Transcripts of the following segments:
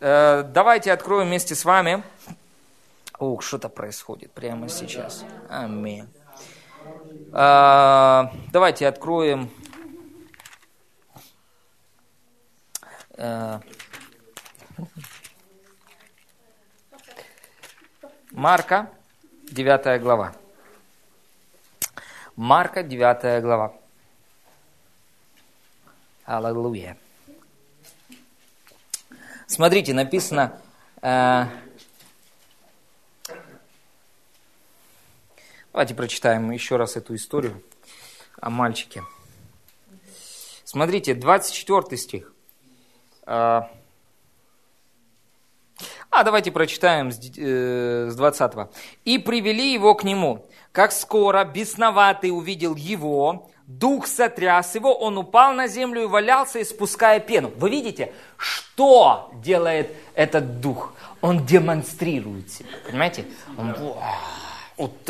Давайте откроем вместе с вами. Ох, что-то происходит прямо сейчас. Аминь. Давайте откроем Марка, 9 глава. Марка, 9 глава. Аллилуйя. Смотрите, написано... Давайте прочитаем еще раз эту историю о мальчике. Смотрите, 24 стих. Давайте прочитаем с 20-го. «И привели его к нему. Как скоро бесноватый увидел его, дух сотряс его, он упал на землю и валялся, испуская пену». Вы видите, что делает этот дух? Он демонстрирует себя, понимаете? Он... Вот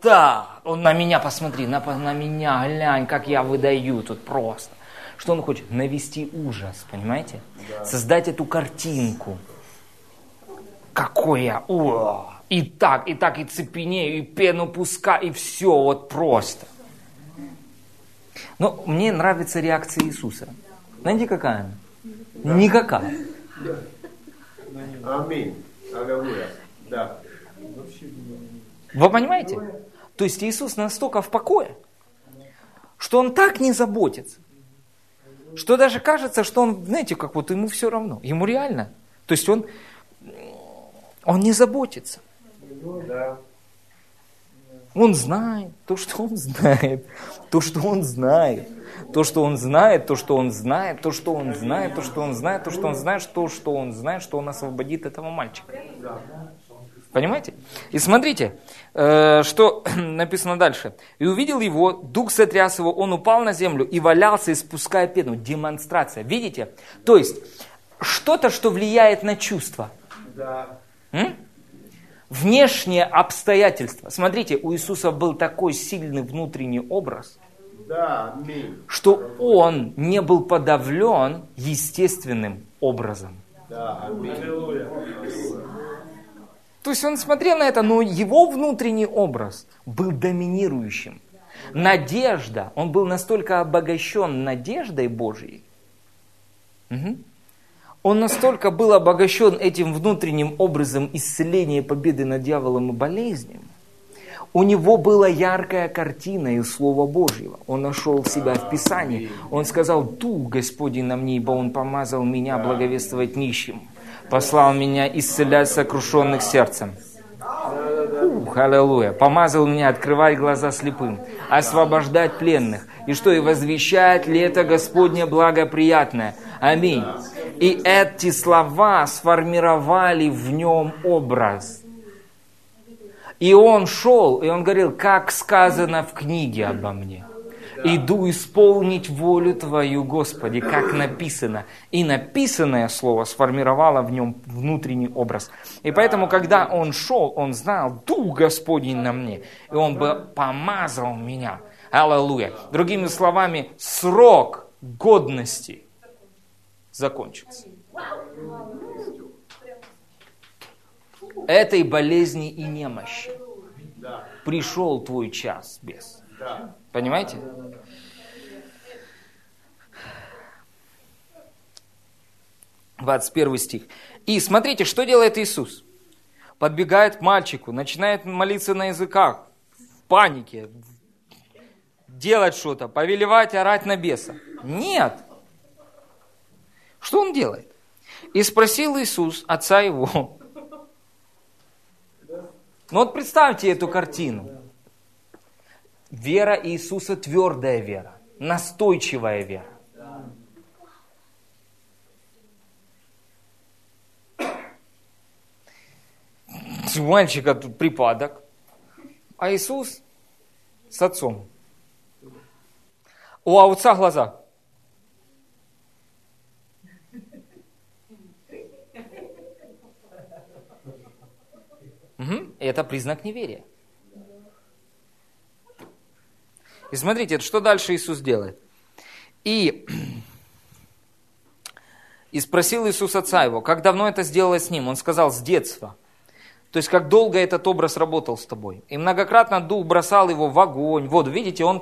так, он на меня посмотри, на меня глянь, как я выдаю тут просто. Что он хочет? Навести ужас, понимаете? Да. Создать эту картинку. Какой я, и так, и цепенею, и пену пуска, и все, вот просто. Но мне нравится реакция Иисуса. Знаете, какая она? Да. Никакая. Аминь. Аллилуйя. Да. Вы понимаете? То есть Иисус настолько в покое, что Он так не заботится, что даже кажется, что Он, знаете, как вот Ему все равно, Ему реально. То есть Он не заботится. Он знает то, что Он знает, то, что Он знает, то, что Он знает, то, что Он знает, то, что Он знает, то, что Он знает, то, что Он знает, то, что Он знает, что Он освободит этого мальчика. Понимаете? И смотрите, что написано дальше. «И увидел его, дух сотряс его, он упал на землю и валялся, испуская пену». Демонстрация. Видите? То есть, что-то, что влияет на чувства. Да. Внешние обстоятельства. Смотрите, у Иисуса был такой сильный внутренний образ, да, что Он не был подавлен естественным образом. Да, аминь. Аллилуйя. То есть он смотрел на это, но его внутренний образ был доминирующим. Надежда, он был настолько обогащен надеждой Божьей, он настолько был обогащен этим внутренним образом исцеления и победы над дьяволом и болезнью. У него была яркая картина из Слова Божьего. Он нашел себя в Писании. Он сказал: «Дух Господень на мне, ибо Он помазал меня благовествовать нищим. Послал меня исцелять сокрушенных сердцем». Аллилуйя. «Помазал меня открывать глаза слепым, освобождать пленных». И что? «И возвещает лето Господне благоприятное». Аминь. И эти слова сформировали в нем образ. И он шел, и он говорил: «Как сказано в книге обо мне, иду исполнить волю Твою, Господи, как написано». И написанное слово сформировало в нем внутренний образ. И поэтому, когда он шел, он знал: «Дух Господень на мне, и Он бы помазал меня». Аллилуйя. Другими словами, срок годности закончился. Этой болезни и немощи. Пришел твой час, бес. Понимаете? Да. 21 стих. И смотрите, что делает Иисус. Подбегает к мальчику, начинает молиться на языках, в панике, делать что-то, повелевать, орать на беса. Нет. Что он делает? «И спросил Иисус отца его». Ну вот представьте эту картину. Вера Иисуса – твердая вера, настойчивая вера. У мальчика тут припадок, а Иисус с отцом. У отца глаза. Это признак неверия. И смотрите, что дальше Иисус делает. И И спросил Иисус отца его, как давно это сделалось с ним? Он сказал, с детства. То есть, как долго этот образ работал с тобой. И многократно дух бросал его в огонь. Вот, видите, он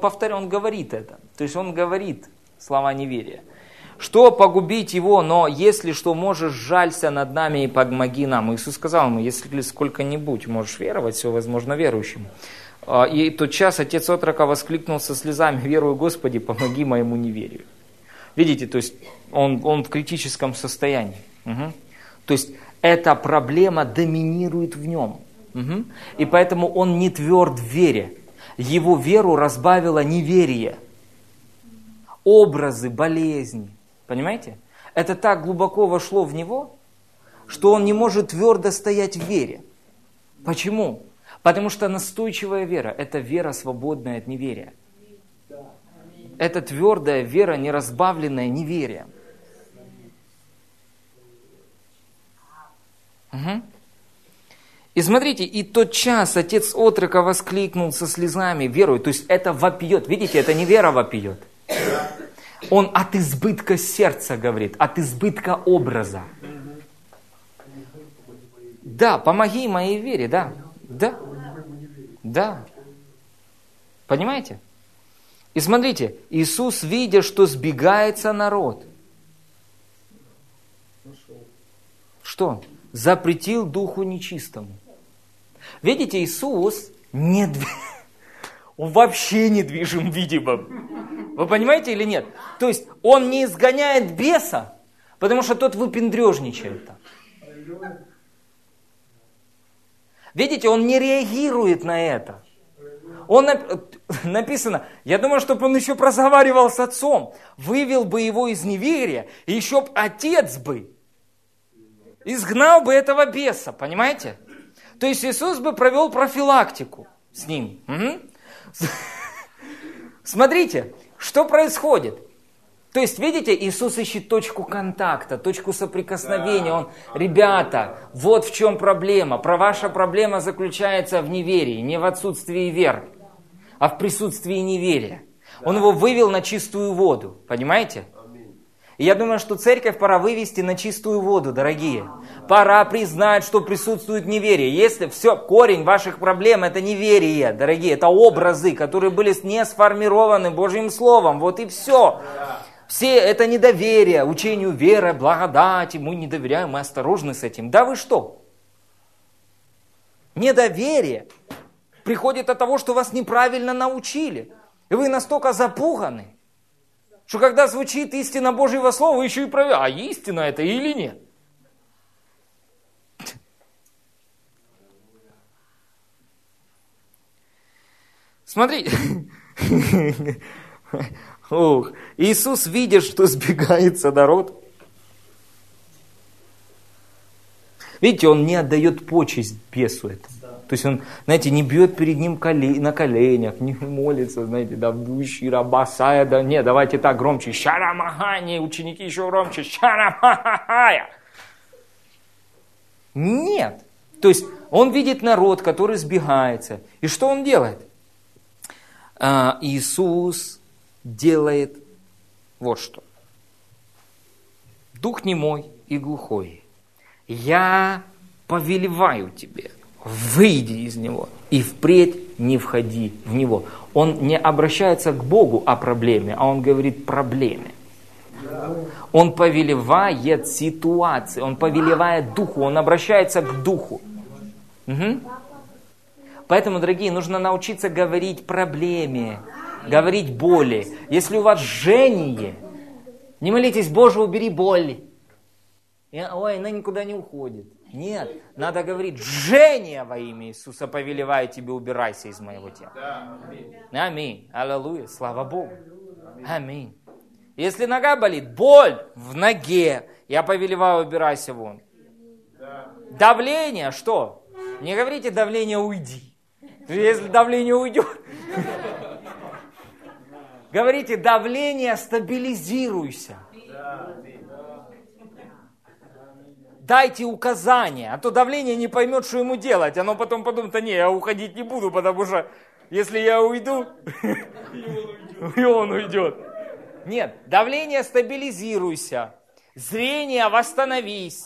говорит это. То есть, он говорит слова неверия. Что погубить его, но если что можешь, жалься над нами и помоги нам. Иисус сказал ему, если сколько-нибудь можешь веровать, все возможно верующему. И тотчас отец отрока воскликнул со слезами, верую, Господи, помоги моему неверию. Видите, то есть он в критическом состоянии. Угу. То есть эта проблема доминирует в нем. Угу. И поэтому он не тверд в вере. Его веру разбавило неверие. Образы, болезни. Понимаете? Это так глубоко вошло в него, что он не может твердо стоять в вере. Почему? Потому что настойчивая вера – это вера, свободная от неверия. Это твердая вера, не разбавленная неверием. Угу. И смотрите, и тотчас отец отрока воскликнул со слезами, верует. То есть это вопиет. Видите, это не вера вопиет. Он от избытка сердца говорит, от избытка образа. Да, помоги моей вере, да. Да, да. Понимаете? И смотрите, Иисус, видя, что сбегается народ, что? Запретил духу нечистому. Видите, Иисус не Он вообще недвижим, видимо. Вы понимаете или нет? То есть, он не изгоняет беса, потому что тот выпендрежничает. Видите, он не реагирует на это. Он написано, я думаю, чтобы он еще проговаривал с отцом, вывел бы его из неверия, и еще бы отец бы изгнал бы этого беса, понимаете? То есть Иисус бы провел профилактику с ним. Угу. Смотрите, что происходит. То есть, видите, Иисус ищет точку контакта, точку соприкосновения. Он, ребята, вот в чем проблема. Ваша проблема заключается в неверии, не в отсутствии веры, а в присутствии неверия. Он его вывел на чистую воду, понимаете? И я думаю, что церковь пора вывести на чистую воду, дорогие. Пора признать, что присутствует неверие. Если все, корень ваших проблем – это неверие, дорогие. Это образы, которые были не сформированы Божьим Словом. Вот и все. Все это недоверие, учению веры, благодати, мы не доверяем, мы осторожны с этим. Да вы что? Недоверие приходит от того, что вас неправильно научили. И вы настолько запуганы, что когда звучит истина Божьего Слова, вы еще и проверяете, а истина это или нет. Смотри. Ох, Иисус, видя, что сбегается народ. Видите, он не отдает почесть бесу этому. Да. То есть он, знаете, не бьет перед ним на коленях, не молится, знаете, да, бьющий раба сая. Не, давайте так громче. Шарамахани, ученики еще громче. Шарамахая. Нет. То есть он видит народ, который сбегается. И что он делает? Иисус делает вот что. Дух немой и глухой, я повелеваю тебе, выйди из него и впредь не входи в него. Он не обращается к Богу о проблеме, а он говорит проблеме. Он повелевает ситуации, он повелевает духу, он обращается к духу. Угу. Поэтому, дорогие, нужно научиться говорить проблеме, говорить боли. Если у вас жжение, не молитесь, Боже, убери боль. Ой, она никуда не уходит. Нет, надо говорить, жжение во имя Иисуса повелеваю тебе, убирайся из моего тела. Аминь. Аллилуйя. Слава Богу. Аминь. Если нога болит, боль в ноге. Я повелеваю, убирайся вон. Давление, что? Не говорите, давление уйди. Если давление уйдет... Говорите, давление, стабилизируйся. Дайте указания, а то давление не поймет, что ему делать. Оно потом подумает, не, я уходить не буду, потому что если я уйду, и он уйдет. Нет, давление, стабилизируйся. Зрение, восстановись.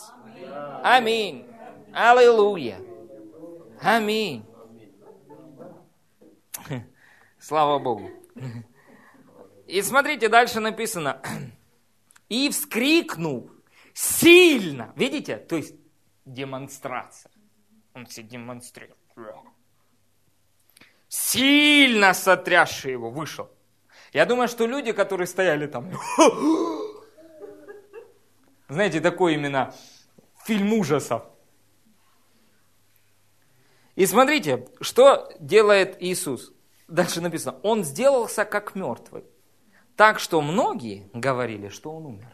Аминь. Аллилуйя. Аминь. Слава Богу. И смотрите, дальше написано. И вскрикнул сильно. Видите? То есть демонстрация. Он все демонстрирует. Сильно сотрясший его вышел. Я думаю, что люди, которые стояли там... Знаете, такой именно фильм ужасов. И смотрите, что делает Иисус. Дальше написано, он сделался как мертвый. Так что многие говорили, что он умер.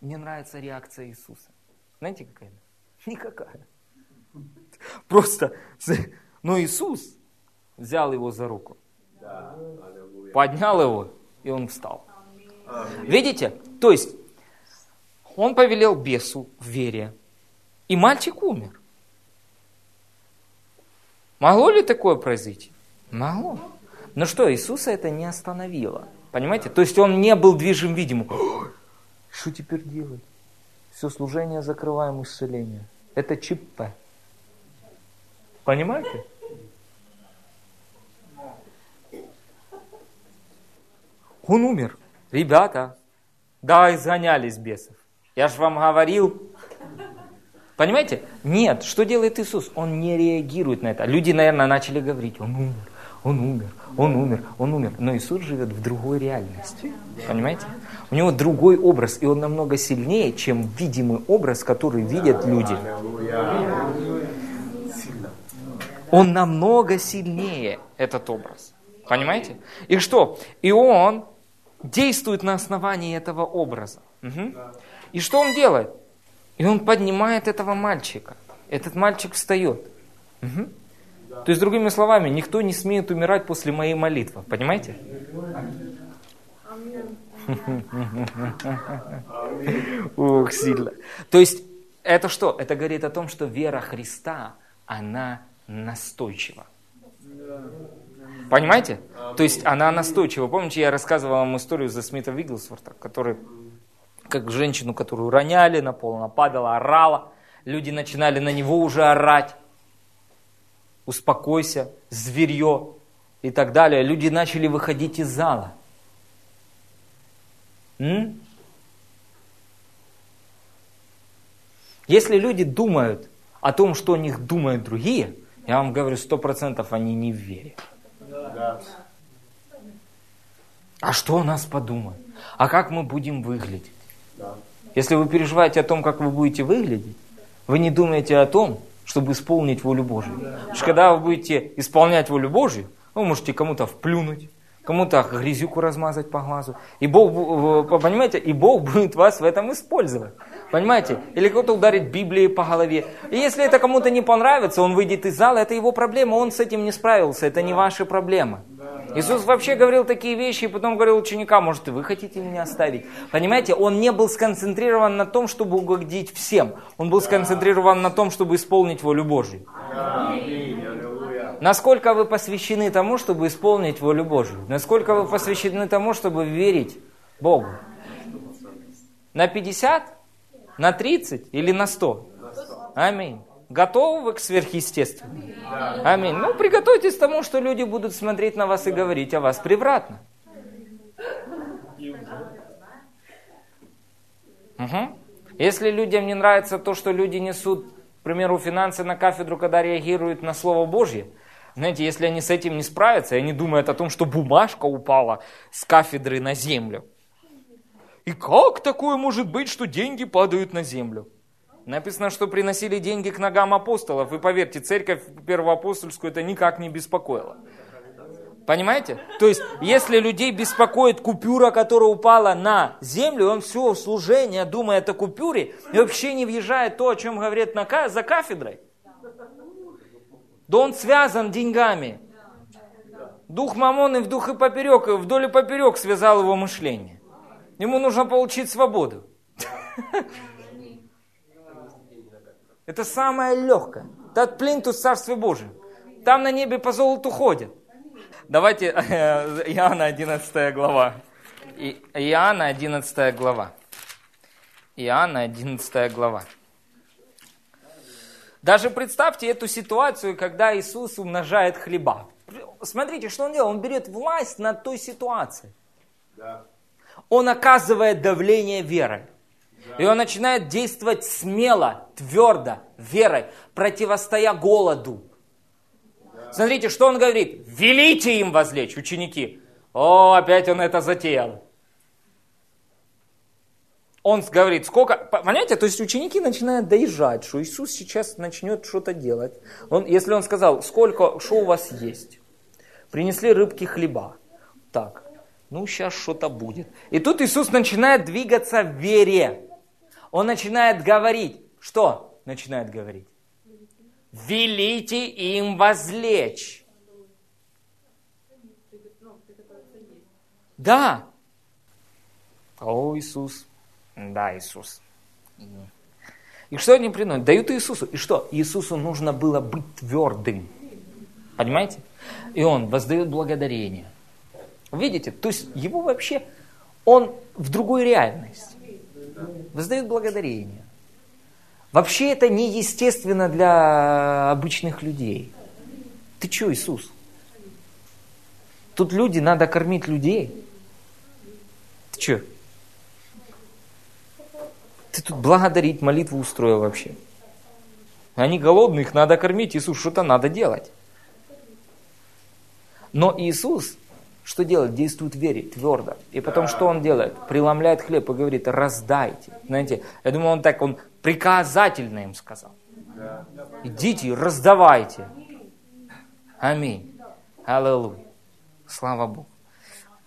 Мне нравится реакция Иисуса. Знаете, какая она? Никакая. Просто, но Иисус взял его за руку, поднял его, и он встал. Видите? То есть, он повелел бесу в вере, и мальчик умер. Могло ли такое произойти? Могло. Но что, Иисуса это не остановило. Понимаете? То есть, он не был движим видимым. Что теперь делать? Все служение закрываем, исцеление. Это ЧП. Понимаете? Он умер. Ребята, да, изгонялись бесов. Я же вам говорил. Понимаете? Нет, что делает Иисус? Он не реагирует на это. Люди, наверное, начали говорить, он умер, он умер, он умер, он умер. Но Иисус живет в другой реальности. Понимаете? У него другой образ, и он намного сильнее, чем видимый образ, который видят люди. Он намного сильнее, этот образ. Понимаете? И что? И он действует на основании этого образа. Угу. И что он делает? И он поднимает этого мальчика. Этот мальчик встает. Угу. То есть, другими словами, никто не смеет умирать после моей молитвы. Понимаете? Ох, сильно. То есть, это что? Это говорит о том, что вера Христа, она настойчива. Понимаете? То есть она настойчива. Помните, я рассказывал вам историю за Смита Вигглсворта, который, как женщину, которую роняли на пол, она падала, орала. Люди начинали на него уже орать. Успокойся, зверье и так далее. Люди начали выходить из зала. Если люди думают о том, что о них думают другие, я вам говорю, 100% они не в вере. Да. А что о нас подумают? А как мы будем выглядеть? Да. Если вы переживаете о том, как вы будете выглядеть, вы не думаете о том, чтобы исполнить волю Божию. Да. Потому что когда вы будете исполнять волю Божию, вы можете кому-то вплюнуть, кому-то грязюку размазать по глазу. И Бог, понимаете, и Бог будет вас в этом использовать. Понимаете? Или кто-то ударит Библией по голове. И если это кому-то не понравится, он выйдет из зала, это его проблема, он с этим не справился, это не ваша проблема. Иисус вообще говорил такие вещи, и потом говорил ученикам, может, и вы хотите меня оставить. Понимаете? Он не был сконцентрирован на том, чтобы угодить всем. Он был сконцентрирован на том, чтобы исполнить волю Божью. Насколько вы посвящены тому, чтобы исполнить волю Божию? Насколько вы посвящены тому, чтобы верить Богу? На 50? На 30? Или на 100? Аминь. Готовы вы к сверхъестественному? Аминь. Ну, приготовьтесь к тому, что люди будут смотреть на вас и говорить о вас превратно. Угу. Если людям не нравится то, что люди несут, к примеру, финансы на кафедру, когда реагируют на Слово Божье, знаете, если они с этим не справятся, и они думают о том, что бумажка упала с кафедры на землю. И как такое может быть, что деньги падают на землю? Написано, что приносили деньги к ногам апостолов. И поверьте, церковь первоапостольскую это никак не беспокоило. Понимаете? То есть, если людей беспокоит купюра, которая упала на землю, он все служение думает о купюре и вообще не въезжает то, о чем говорят за кафедрой. Да он связан деньгами. Дух Мамоны вдоль и поперек, связал его мышление. Ему нужно получить свободу. Это самое легкое. Тот плинтус Царствия Божия. Там на небе по золоту ходят. Давайте Иоанна 11 глава. Иоанна 11 глава. Иоанна 11 глава. Даже представьте эту ситуацию, когда Иисус умножает хлеба. Смотрите, что он делает. Он берет власть над той ситуацией. Да. Он оказывает давление верой. Да. И он начинает действовать смело, твердо, верой, противостоя голоду. Да. Смотрите, что он говорит. Велите им возлечь, ученики. О, опять он это затеял. Он говорит, сколько... Понимаете, то есть ученики начинают доезжать, что Иисус сейчас начнет что-то делать. Если он сказал, сколько, что у вас есть? Принесли рыбки, хлеба. Так, ну сейчас что-то будет. И тут Иисус начинает двигаться в вере. Он начинает говорить. Что начинает говорить? Велите им возлечь. Да. О, Иисус. Да, Иисус. И что они приносят? Дают Иисусу. И что? Иисусу нужно было быть твердым. Понимаете? И он воздает благодарение. Видите? То есть его вообще, он в другую реальность. Воздает благодарение. Вообще это неестественно для обычных людей. Ты что, Иисус? Тут люди, надо кормить людей. Ты что? Ты тут благодарить, молитву устроил вообще. Они голодные, их надо кормить. Иисус, что-то надо делать. Но Иисус, что делает? Действует в вере, твердо. И потом что он делает? Преломляет хлеб и говорит, раздайте. Знаете, я думаю, он приказательно им сказал. Идите, раздавайте. Аминь. Аллилуйя. Слава Богу.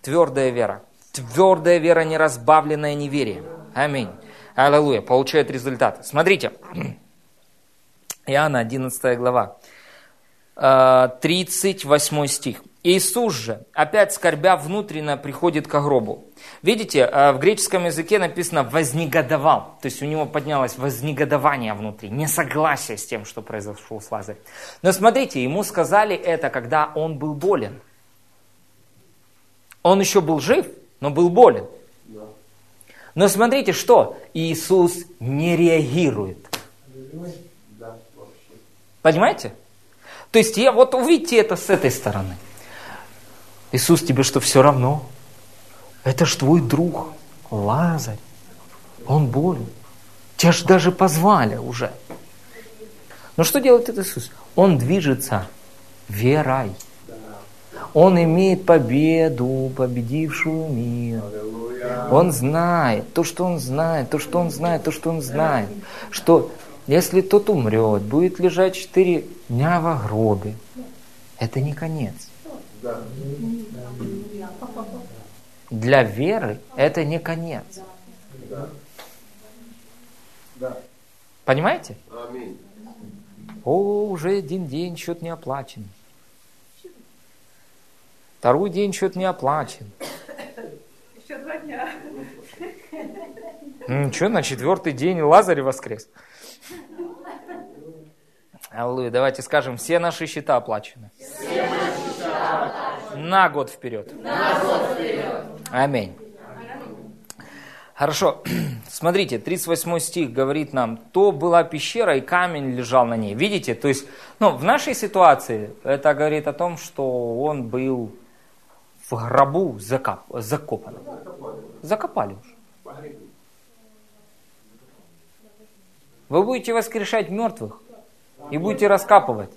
Твердая вера. Твердая вера, не разбавленная неверием. Аминь. Аллилуйя, получает результаты. Смотрите, Иоанна 11 глава, 38 стих. Иисус же, опять скорбя внутренно, приходит к гробу. Видите, в греческом языке написано «вознегодовал». То есть у него поднялось вознегодование внутри, несогласие с тем, что произошло с Лазарем. Но смотрите, ему сказали это, когда он был болен. Он еще был жив, но был болен. Но смотрите, что Иисус не реагирует. Понимаете? То есть, вот увидите это с этой стороны. Иисус, тебе что, все равно? Это ж твой друг, Лазарь. Он болен. Тебя ж даже позвали уже. Но что делает этот Иисус? Он движется верой. Он имеет победу, победившую мир. Он знает то, что он знает, то, что он знает, то, что он знает. Что если тот умрет, будет лежать 4 дня во гробе, это не конец. Для веры это не конец. Понимаете? О, уже один день счет не оплачен. Второй день счет не оплачен. Еще 2 дня. Ничего, на 4-й день Лазарь воскрес. Аллилуйя, давайте скажем, все наши счета оплачены. Все наши счета оплачены. На год вперед. На год вперед. Аминь. Хорошо, смотрите, 38 стих говорит нам, то была пещера, и камень лежал на ней. Видите, то есть, в нашей ситуации это говорит о том, что он был в гробу закопан. Закопали уже. Вы будете воскрешать мертвых и будете раскапывать.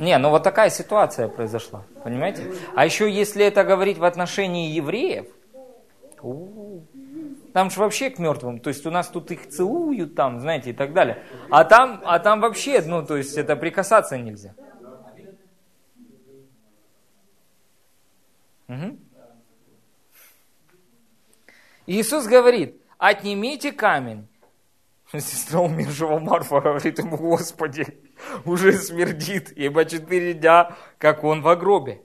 Вот такая ситуация произошла, понимаете? А еще если это говорить в отношении евреев, там же вообще к мертвым, то есть у нас тут их целуют там, знаете, и так далее. А там вообще, то есть это прикасаться нельзя. Угу. Иисус говорит, отнимите камень. Сестра умершего Марфа говорит ему, Господи, уже смердит, ибо 4 дня, как он во гробе.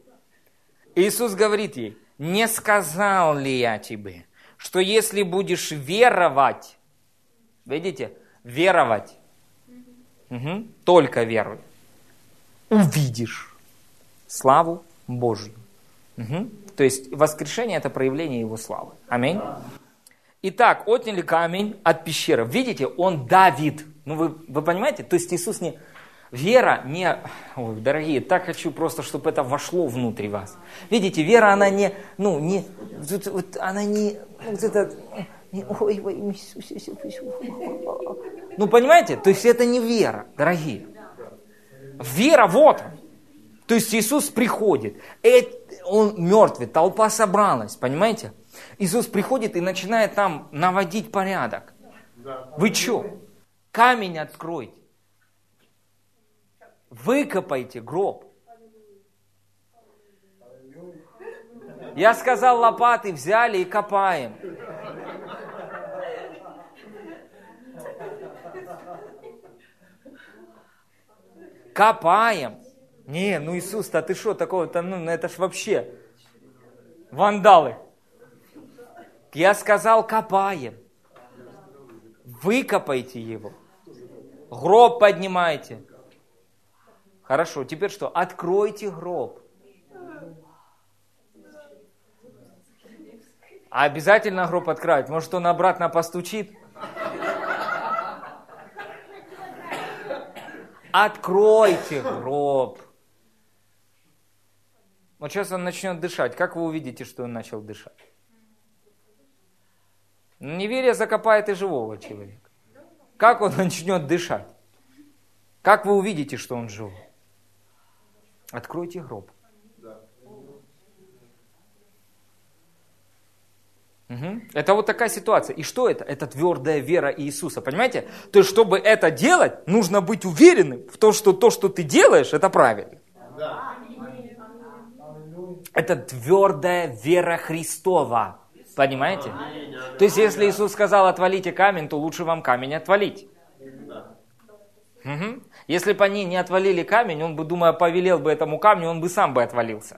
Иисус говорит ей, не сказал ли я тебе, что если будешь веровать, видите, веровать, только веруй, увидишь славу Божью Угу. То есть воскрешение – это проявление Его славы. Аминь. Итак, отняли камень от пещеры. Видите, он давит. Ну, вы понимаете? То есть Иисус не... Вера не... Ой, дорогие, так хочу просто, чтобы это вошло внутрь вас. Видите, вера, она не... Ну, не... Вот, она не... Вот это... Ой, во имя Иисуса. Ну, понимаете? То есть это не вера, дорогие. Вера, вот. То есть Иисус приходит. Он мертвый, толпа собралась, понимаете? Иисус приходит и начинает там наводить порядок. Вы что? Камень откройте. Выкопайте гроб. Я сказал, лопаты взяли и копаем. Копаем. Не, ну Иисус-то, ты что такого-то, ну это ж вообще вандалы. Я сказал, копаем. Выкопайте его. Гроб поднимайте. Хорошо, теперь что? Откройте гроб. А обязательно гроб открывать? Может, он обратно постучит? Откройте гроб. Вот сейчас он начнет дышать. Как вы увидите, что он начал дышать? Неверие закопает и живого человека. Как он начнет дышать? Как вы увидите, что он жив? Откройте гроб. Угу. Это вот такая ситуация. И что это? Это твердая вера Иисуса. Понимаете? То есть, чтобы это делать, нужно быть уверенным в том, что то, что ты делаешь, это правильно. Да. Это твердая вера Христова. Понимаете? То есть, если Иисус сказал, отвалите камень, то лучше вам камень отвалить. Угу. Если бы они не отвалили камень, он бы, думаю, повелел бы этому камню, он бы сам бы отвалился.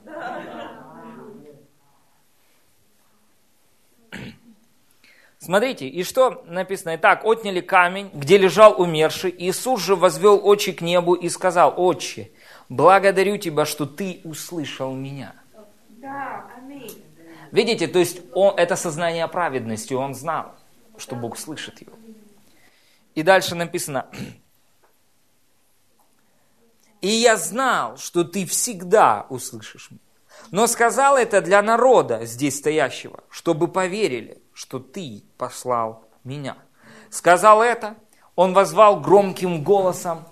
Смотрите, и что написано? Итак, отняли камень, где лежал умерший. Иисус же возвел очи к небу и сказал: «Отче, благодарю Тебя, что Ты услышал меня». Да, аминь. Видите, то есть это сознание праведности, он знал, что Бог слышит его. И дальше написано: «И я знал, что Ты всегда услышишь меня, но сказал это для народа здесь стоящего, чтобы поверили, что Ты послал меня». Сказал это, он воззвал громким голосом.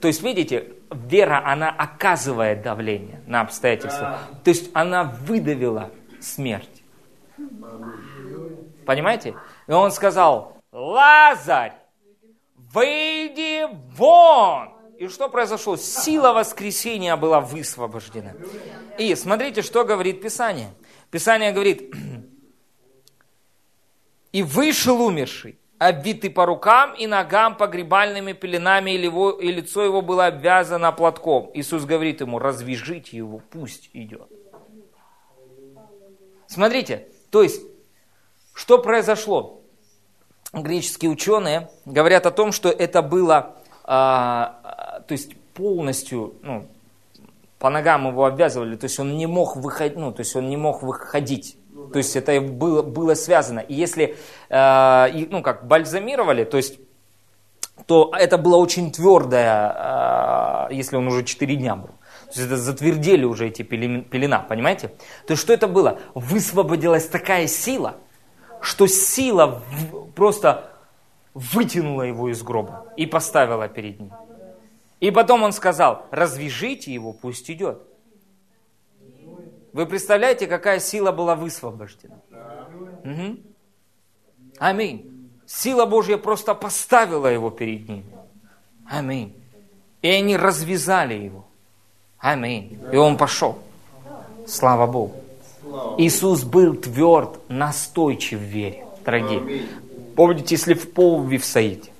То есть, видите, вера, она оказывает давление на обстоятельства. То есть, она выдавила смерть. Понимаете? И он сказал: «Лазарь, выйди вон!» И что произошло? Сила воскресения была высвобождена. И смотрите, что говорит Писание. Писание говорит: «И вышел умерший, обвитый по рукам и ногам погребальными пеленами, и лицо его было обвязано платком. Иисус говорит ему: развяжите его, пусть идет». Смотрите, то есть, что произошло? Греческие ученые говорят о том, что это было, то есть, полностью, ну, по ногам его обвязывали, то есть, он не мог выходить, ну, то есть, он не мог выходить. То есть это было связано. И если ну, как бальзамировали, то это было очень твердое, если он уже 4 дня был. То есть это затвердели уже эти пелена, понимаете? То есть что это было? Высвободилась такая сила, что сила просто вытянула его из гроба и поставила перед ним. И потом он сказал: развяжите его, пусть идет. Вы представляете, какая сила была высвобождена? Угу. Аминь. Сила Божья просто поставила его перед ним. Аминь. И они развязали его. Аминь. И он пошел. Слава Богу. Иисус был тверд, настойчив в вере, дорогие. Помните, если в полве всаите?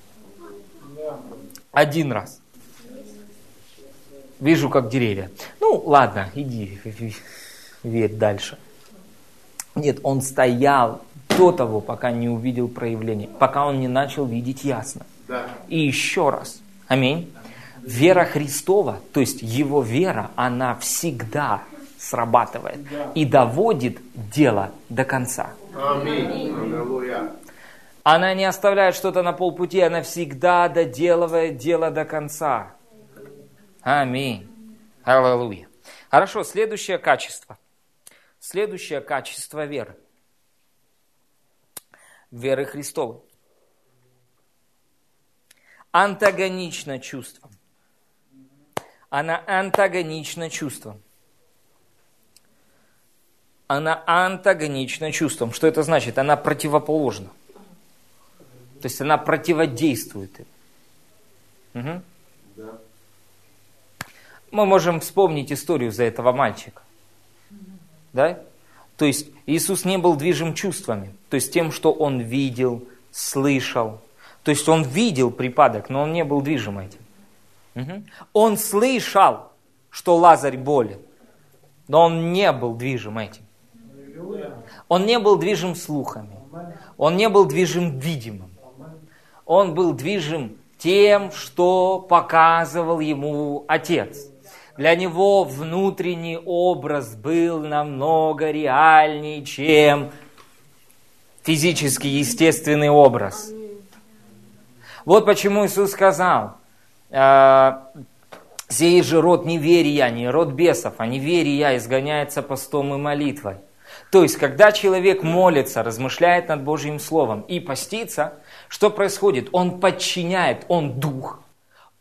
Один раз. Вижу, как деревья. Ну, ладно, иди. Верь дальше. Нет, он стоял до того, пока не увидел проявление, пока он не начал видеть ясно. Да. И еще раз. Аминь. Вера Христова, то есть его вера, она всегда срабатывает и доводит дело до конца. Аминь. Она не оставляет что-то на полпути, она всегда доделывает дело до конца. Аминь. Аллилуйя. Хорошо, следующее качество. Следующее качество веры. Веры Христовой. Антагонично чувствам. Она антагонична чувствам. Она антагонична чувствам. Что это значит? Она противоположна. То есть она противодействует им. Угу. Да. Мы можем вспомнить историю за этого мальчика. Да? То есть Иисус не был движим чувствами. То есть тем, что Он видел, слышал. То есть Он видел припадок, но Он не был движим этим. Угу. Он слышал, что Лазарь болен, но Он не был движим этим. Он не был движим слухами. Он не был движим видимым. Он был движим тем, что показывал ему Отец. Для него внутренний образ был намного реальнее, чем физический, естественный образ. Вот почему Иисус сказал: «Сей же род неверия, не род бесов, а неверия изгоняется постом и молитвой». То есть, когда человек молится, размышляет над Божьим Словом и постится, что происходит? Он подчиняет, он дух,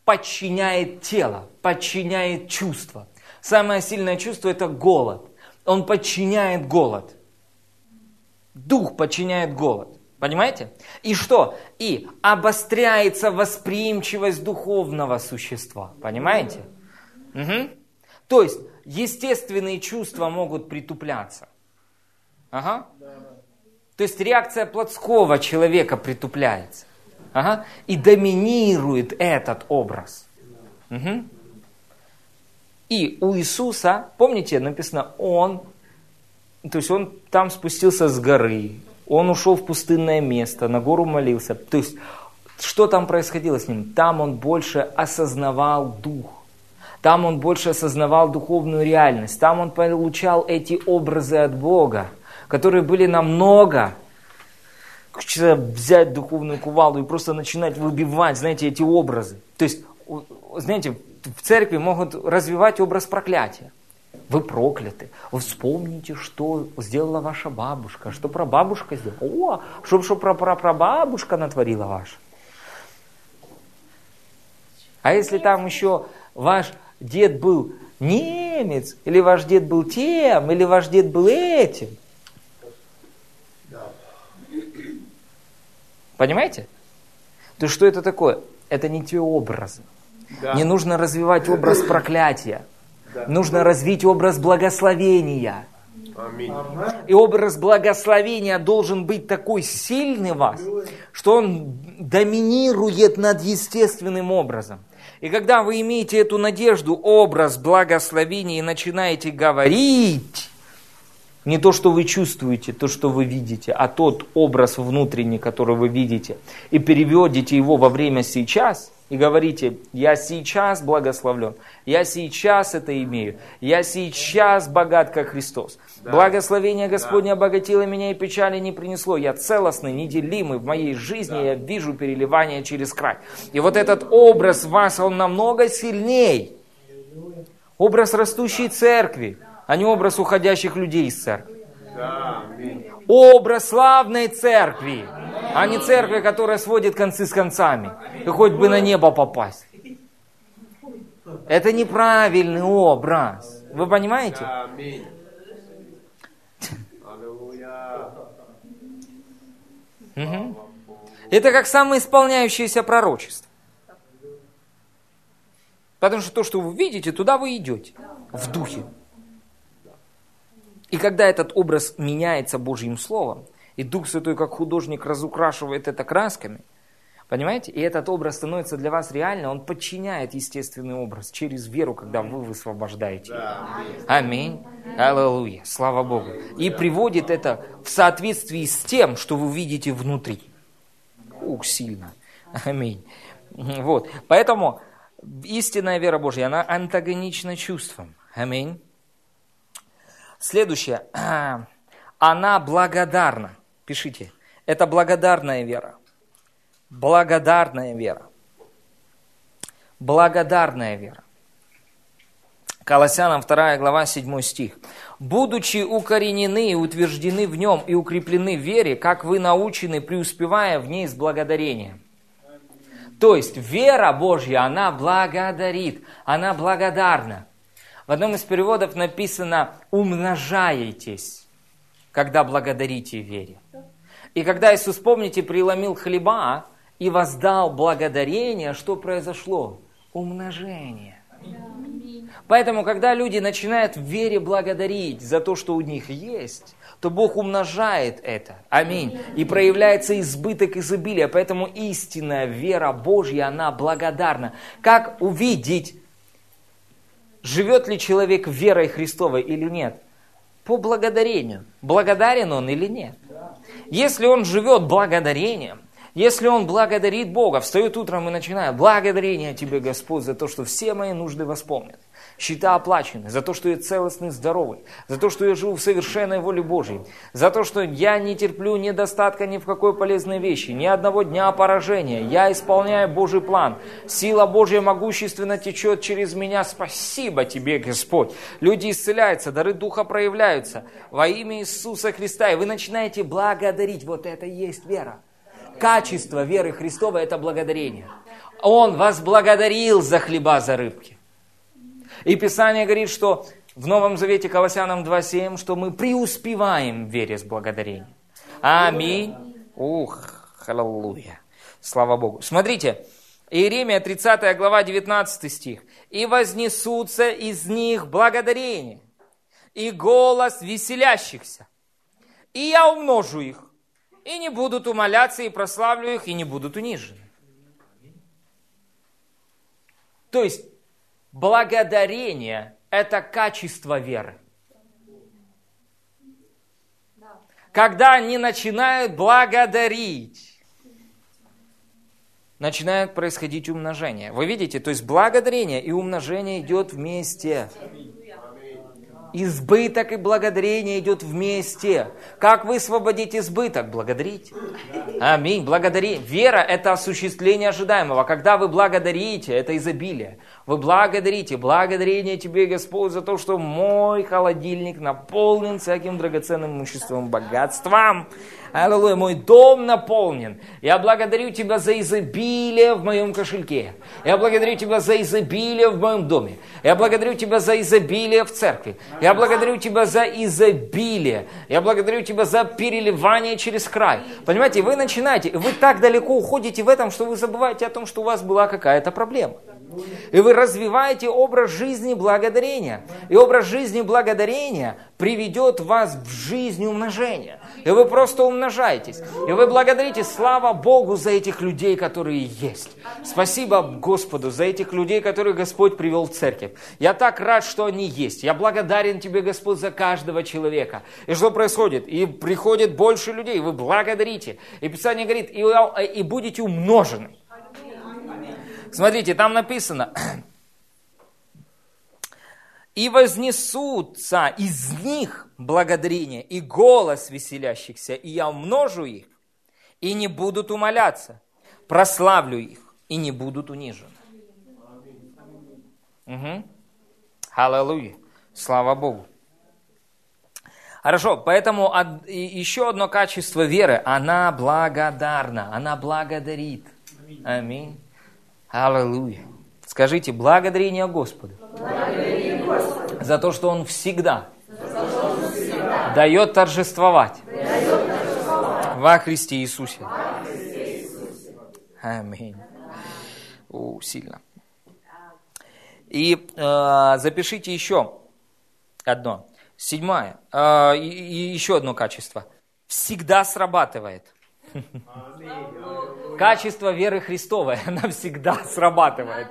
подчиняет тело, подчиняет чувство. Самое сильное чувство – это голод. Он подчиняет голод. Дух подчиняет голод. Понимаете? И что? И обостряется восприимчивость духовного существа. Понимаете? Угу. То есть, естественные чувства могут притупляться. Ага. То есть реакция плотского человека притупляется. Ага. И доминирует этот образ. Угу. И у Иисуса, помните, написано, Он, то есть Он там спустился с горы, Он ушел в пустынное место, на гору молился. То есть, что там происходило с Ним? Там Он больше осознавал Дух. Там он больше осознавал духовную реальность. Там он получал эти образы от Бога, которые были намного... Взять духовную кувалду и просто начинать выбивать, знаете, эти образы. То есть, знаете, в церкви могут развивать образ проклятия. Вы прокляты. Вы вспомните, что сделала ваша бабушка, что прабабушка сделала. О, что прабабушка натворила ваша. А если там еще... Ваш дед был немец, или ваш дед был тем, или ваш дед был этим. Да. Понимаете? То есть, что это такое? Это не те образы. Да. Не нужно развивать образ проклятия. Да. Нужно развить образ благословения. Аминь. И образ благословения должен быть такой сильный в вас, что он доминирует над естественным образом. И когда вы имеете эту надежду, образ благословения, и начинаете говорить не то, что вы чувствуете, то, что вы видите, а тот образ внутренний, который вы видите, и переведете его во время сейчас, и говорите: «Я сейчас благословлен, я сейчас это имею, я сейчас богат, как Христос. Благословение Господне обогатило меня и печали не принесло. Я целостный, неделимый в моей жизни, я вижу переливание через край». И вот этот образ в вас, он намного сильней. Образ растущей церкви, а не образ уходящих людей из церкви. Образ славной церкви, а не церкви, которая сводит концы с концами. И хоть бы на небо попасть. Это неправильный образ. Вы понимаете? Угу. Это как самоисполняющееся пророчество. Потому что то, что вы видите, туда вы идете. В духе. И когда этот образ меняется Божьим Словом, и Дух Святой, как художник, разукрашивает это красками, понимаете, и этот образ становится для вас реальным, он подчиняет естественный образ через веру, когда вы высвобождаете его. Аминь. Аллилуйя. Слава Богу. И приводит это в соответствии с тем, что вы видите внутри. Ух, сильно. Аминь. Вот. Поэтому истинная вера Божья, она антагонична чувствам. Аминь. Следующее. Она благодарна. Пишите. Это благодарная вера. Благодарная вера. Благодарная вера. Колоссянам 2 глава 7 стих. «Будучи укоренены и утверждены в нем и укреплены в вере, как вы научены, преуспевая в ней с благодарением». То есть вера Божья, она благодарит, она благодарна. В одном из переводов написано «умножаетесь, когда благодарите вере». И когда Иисус, помните, преломил хлеба и воздал благодарение, что произошло? Умножение. Поэтому, когда люди начинают в вере благодарить за то, что у них есть, то Бог умножает это. Аминь. И проявляется избыток изобилия. Поэтому истинная вера Божья, она благодарна. Как увидеть, живет ли человек верой Христовой или нет? По благодарению. Благодарен он или нет? Если он живет благодарением, если он благодарит Бога, встает утром и начинает: «Благодарение тебе, Господь, за то, что все мои нужды восполнены, счета оплачены, за то, что я целостный, здоровый, за то, что я живу в совершенной воле Божьей, за то, что я не терплю недостатка ни в какой полезной вещи, ни одного дня поражения, я исполняю Божий план, сила Божья могущественно течет через меня, спасибо тебе, Господь». Люди исцеляются, дары Духа проявляются во имя Иисуса Христа, и вы начинаете благодарить. Вот это и есть вера. Качество веры Христовой – это благодарение. Он вас благодарил за хлеба, за рыбки. И Писание говорит, что в Новом Завете Колоссянам 2:7, что мы преуспеваем в вере с благодарением. Аминь. Ух, аллилуйя. Слава Богу. Смотрите, Иеремия 30 глава 19 стих. «И вознесутся из них благодарение, и голос веселящихся, и я умножу их. И не будут умоляться, и прославлю их, и не будут унижены». То есть, благодарение – это качество веры. Когда они начинают благодарить, начинает происходить умножение. Вы видите, то есть благодарение и умножение идет вместе. Избыток и благодарение идет вместе. Как высвободить избыток? Благодарите. Аминь. Благодари. Вера – это осуществление ожидаемого. Когда вы благодарите, это изобилие. Вы благодарите. Благодарение тебе, Господь, за то, что мой холодильник наполнен всяким драгоценным имуществом, богатством. Аллилуйя. Мой дом наполнен. Я благодарю тебя за изобилие в моем кошельке. Я благодарю тебя за изобилие в моем доме. Я благодарю тебя за изобилие в церкви. Я благодарю тебя за изобилие. Я благодарю тебя за переливание через край. Понимаете, вы начинаете, вы так далеко уходите в этом, что вы забываете о том, что у вас была какая-то проблема. И вы развиваете образ жизни благодарения. И образ жизни благодарения приведет вас в жизнь умножения. И вы просто умножаетесь. И вы благодарите, слава Богу, за этих людей, которые есть. Спасибо Господу за этих людей, которые Господь привел в церковь. Я так рад, что они есть. Я благодарен тебе, Господь, за каждого человека. И что происходит? И приходит больше людей. Вы благодарите. И Писание говорит, и будете умножены. Смотрите, там написано, «И вознесутся из них благодарение, и голос веселящихся, и я умножу их, и не будут умоляться, прославлю их, и не будут унижены». Угу. Аллилуйя, слава Богу. Хорошо, поэтому еще одно качество веры, она благодарна, она благодарит. Аминь. Аллилуйя. Скажите, благодарение Господу. Благодарение Господу. За то, что Он всегда, дает торжествовать. Во Христе Иисусе. Аминь. Сильно. И запишите еще одно. Седьмое. Еще одно качество. Всегда срабатывает. Качество веры Христовой, она всегда срабатывает.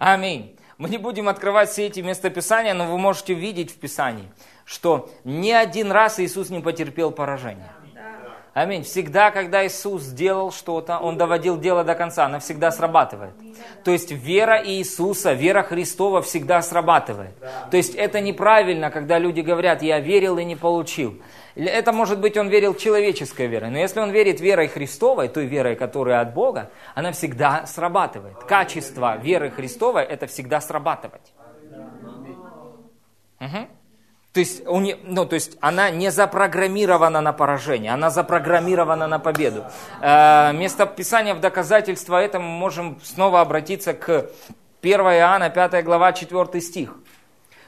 Аминь. Мы не будем открывать все эти местописания, но вы можете видеть в Писании, что ни один раз Иисус не потерпел поражения. Аминь. Всегда, когда Иисус делал что-то, Он доводил дело до конца, она всегда срабатывает. То есть вера Иисуса, вера Христова всегда срабатывает. То есть это неправильно, когда люди говорят, я верил и не получил. Это может быть он верил человеческой верой, но если он верит верой Христовой, той верой, которая от Бога, она всегда срабатывает. Качество веры Христовой – это всегда срабатывать. Угу. То есть, она не запрограммирована на поражение, она запрограммирована на победу. Вместо Писания в доказательство этому можем снова обратиться к 1 Иоанна, 5 глава, 4 стих,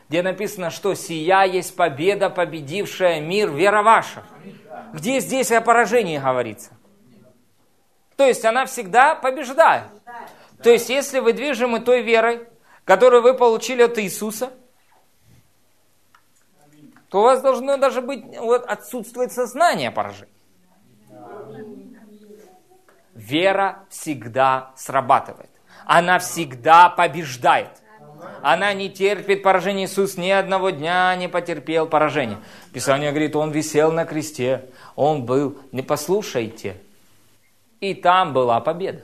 где написано, что «Сия есть победа, победившая мир, вера ваша». Где здесь о поражении говорится? То есть, она всегда побеждает. То есть, если вы движимы той верой, которую вы получили от Иисуса, то у вас должно даже быть, отсутствует сознание поражения. Вера всегда срабатывает. Она всегда побеждает. Она не терпит поражения. Иисус ни одного дня не потерпел поражения. Писание говорит, Он висел на кресте, Он был, не послушайте. И там была победа.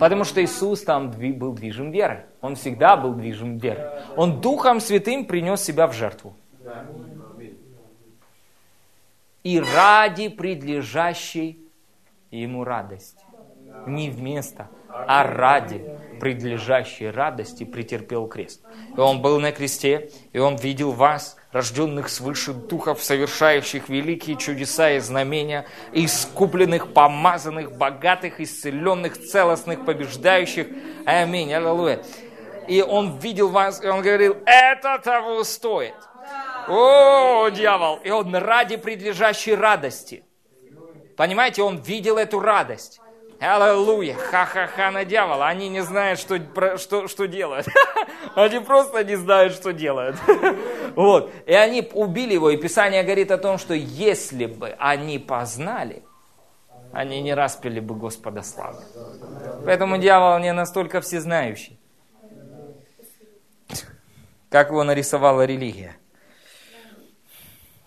Потому что Иисус там был движим верой. Он всегда был движим верой. Он Духом Святым принес себя в жертву. И ради предлежащей Ему радости. Не вместо, а ради предлежащей радости претерпел крест. И Он был на кресте, и Он видел вас, рожденных свыше духов, совершающих великие чудеса и знамения, искупленных, помазанных, богатых, исцеленных, целостных, побеждающих. Аминь, аллилуйя. И Он видел вас, и Он говорил, это того стоит. О, дьявол! И он ради предлежащей радости. Понимаете, он видел эту радость. Аллилуйя! Ха-ха-ха на дьявола. Они не знают, что делают. Они просто не знают, что делают. Вот. И они убили его. И Писание говорит о том, что если бы они познали, они не распяли бы Господа славы. Поэтому дьявол не настолько всезнающий, как его нарисовала религия.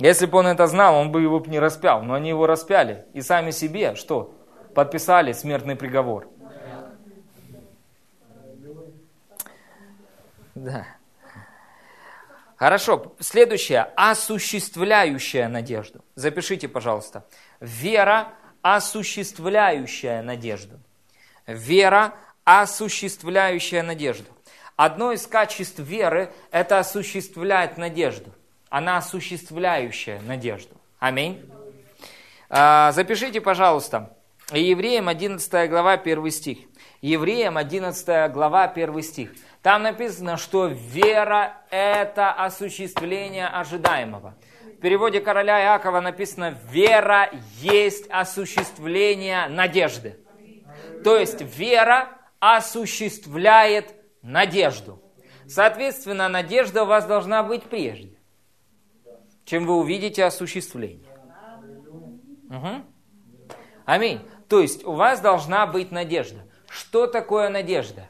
Если бы он это знал, он бы его не распял. Но они его распяли. И сами себе, подписали смертный приговор. Да. Хорошо. Следующее. Осуществляющая надежду. Запишите, пожалуйста. Вера, осуществляющая надежду. Вера, осуществляющая надежду. Одно из качеств веры – это осуществлять надежду. Она осуществляющая надежду. Аминь. Запишите, пожалуйста, Евреям 11 глава, 1 стих. Евреям 11 глава, 1 стих. Там написано, что вера – это осуществление ожидаемого. В переводе короля Иакова написано, вера есть осуществление надежды. То есть вера осуществляет надежду. Соответственно, надежда у вас должна быть прежде, чем вы увидите осуществление. Угу. Аминь. То есть у вас должна быть надежда. Что такое надежда?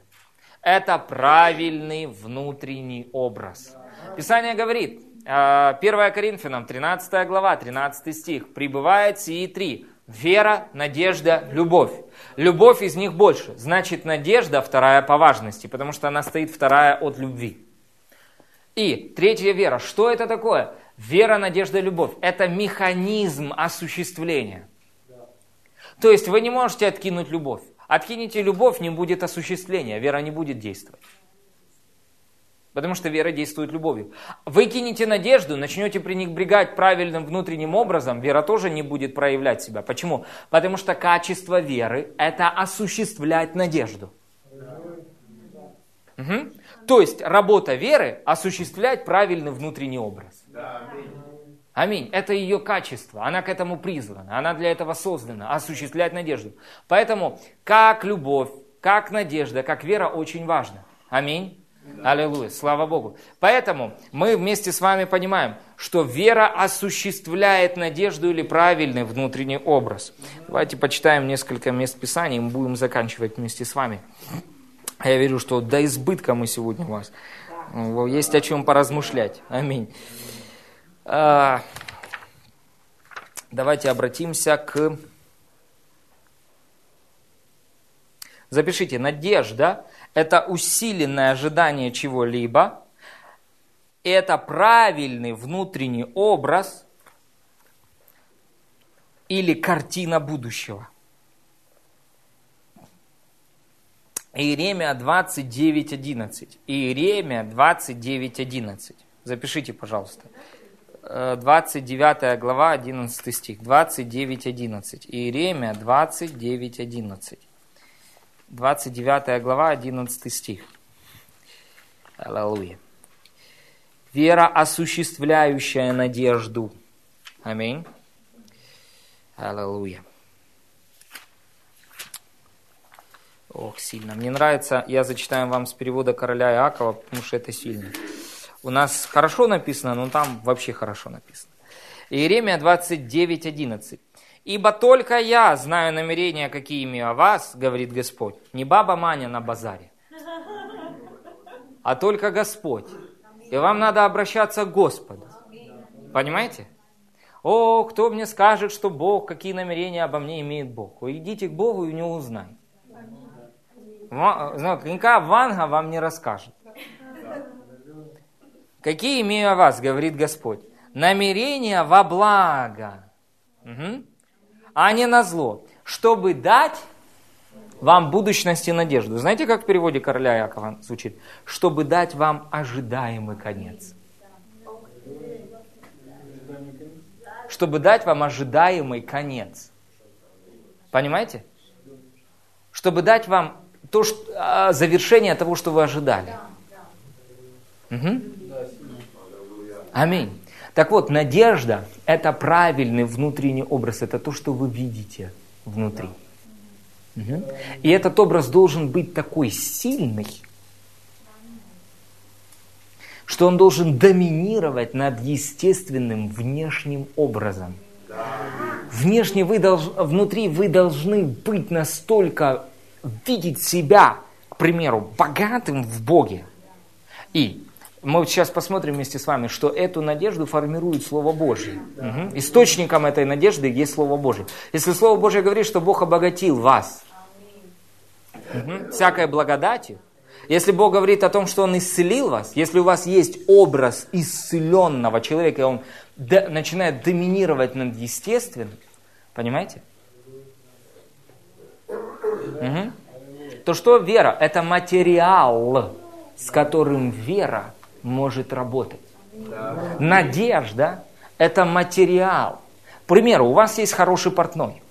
Это правильный внутренний образ. Писание говорит, 1 Коринфянам, 13 глава, 13 стих, пребывает сии три: вера, надежда, любовь. Любовь из них больше. Значит, надежда вторая по важности, потому что она стоит вторая от любви. И третья вера. Что это такое? Вера, надежда, любовь. Это механизм осуществления. То есть вы не можете откинуть любовь. Откинете любовь, не будет осуществления. Вера не будет действовать. Потому что вера действует любовью. Выкинете надежду, начнете пренебрегать правильным внутренним образом, вера тоже не будет проявлять себя. Почему? Потому что качество веры – это осуществлять надежду. Угу. То есть работа веры – осуществлять правильный внутренний образ. Аминь. Это ее качество. Она к этому призвана. Она для этого создана. Осуществлять надежду. Поэтому как любовь, как надежда, как вера очень важно. Аминь. Аллилуйя, слава Богу. Поэтому мы вместе с вами понимаем, что вера осуществляет надежду или правильный внутренний образ. Давайте почитаем несколько мест Писания, и мы будем заканчивать вместе с вами. Я верю, что до избытка мы сегодня у вас. Есть о чем поразмышлять. Аминь. Давайте обратимся к... Запишите, надежда – это усиленное ожидание чего-либо, это правильный внутренний образ или картина будущего. Иеремия 29:11. Иеремия 29:11. Запишите, пожалуйста. 29 глава, 11 стих. 29:11. Иеремия 29:11. 29 глава, 11 стих. Аллилуйя. Вера, осуществляющая надежду. Аминь. Аллилуйя. Ох, сильно. Мне нравится, я зачитаю вам с перевода короля Иакова, потому что это сильно. У нас хорошо написано, но там вообще хорошо написано. Иеремия 29:11. «Ибо только я знаю намерения, какие имею о вас, говорит Господь, не баба Маня на базаре, а только Господь. И вам надо обращаться к Господу». Понимаете? «О, кто мне скажет, что Бог, какие намерения обо мне имеет Бог?» Идите к Богу и у него узнайте. Никакая ванга вам не расскажет. «Какие имею о вас, говорит Господь, намерения во благо, а не на зло, чтобы дать вам будущность и надежду». Знаете, как в переводе короля Иакова звучит? «Чтобы дать вам ожидаемый конец». Чтобы дать вам ожидаемый конец. Понимаете? Чтобы дать вам то, что, завершение того, что вы ожидали. Угу. Аминь. Так вот, надежда – это правильный внутренний образ, это то, что вы видите внутри. Угу. И этот образ должен быть такой сильный, что он должен доминировать над естественным внешним образом. Внешне вы внутри вы должны быть настолько... видеть себя, к примеру, богатым в Боге. И мы вот сейчас посмотрим вместе с вами, что эту надежду формирует Слово Божье. Угу. Источником этой надежды есть Слово Божье. Если Слово Божье говорит, что Бог обогатил вас всякой благодатью, если Бог говорит о том, что Он исцелил вас, если у вас есть образ исцеленного человека, и он начинает доминировать над естественным, понимаете? Угу. То что вера? Это материал, с которым вера может работать. Да. Надежда – это материал. К примеру, у вас есть хороший портной,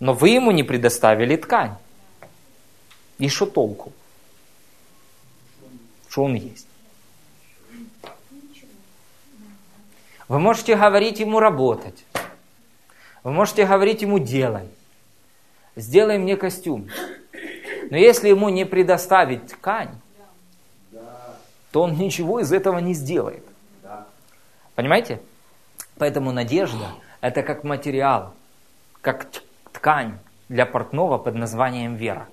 но вы ему не предоставили ткань. И что толку? Что он есть? Вы можете говорить ему работать. Вы можете говорить ему «делай», «сделай мне костюм». Но если ему не предоставить ткань, то он ничего из этого не сделает. Понимаете? Поэтому надежда – это как материал, как ткань для портного под названием «вера».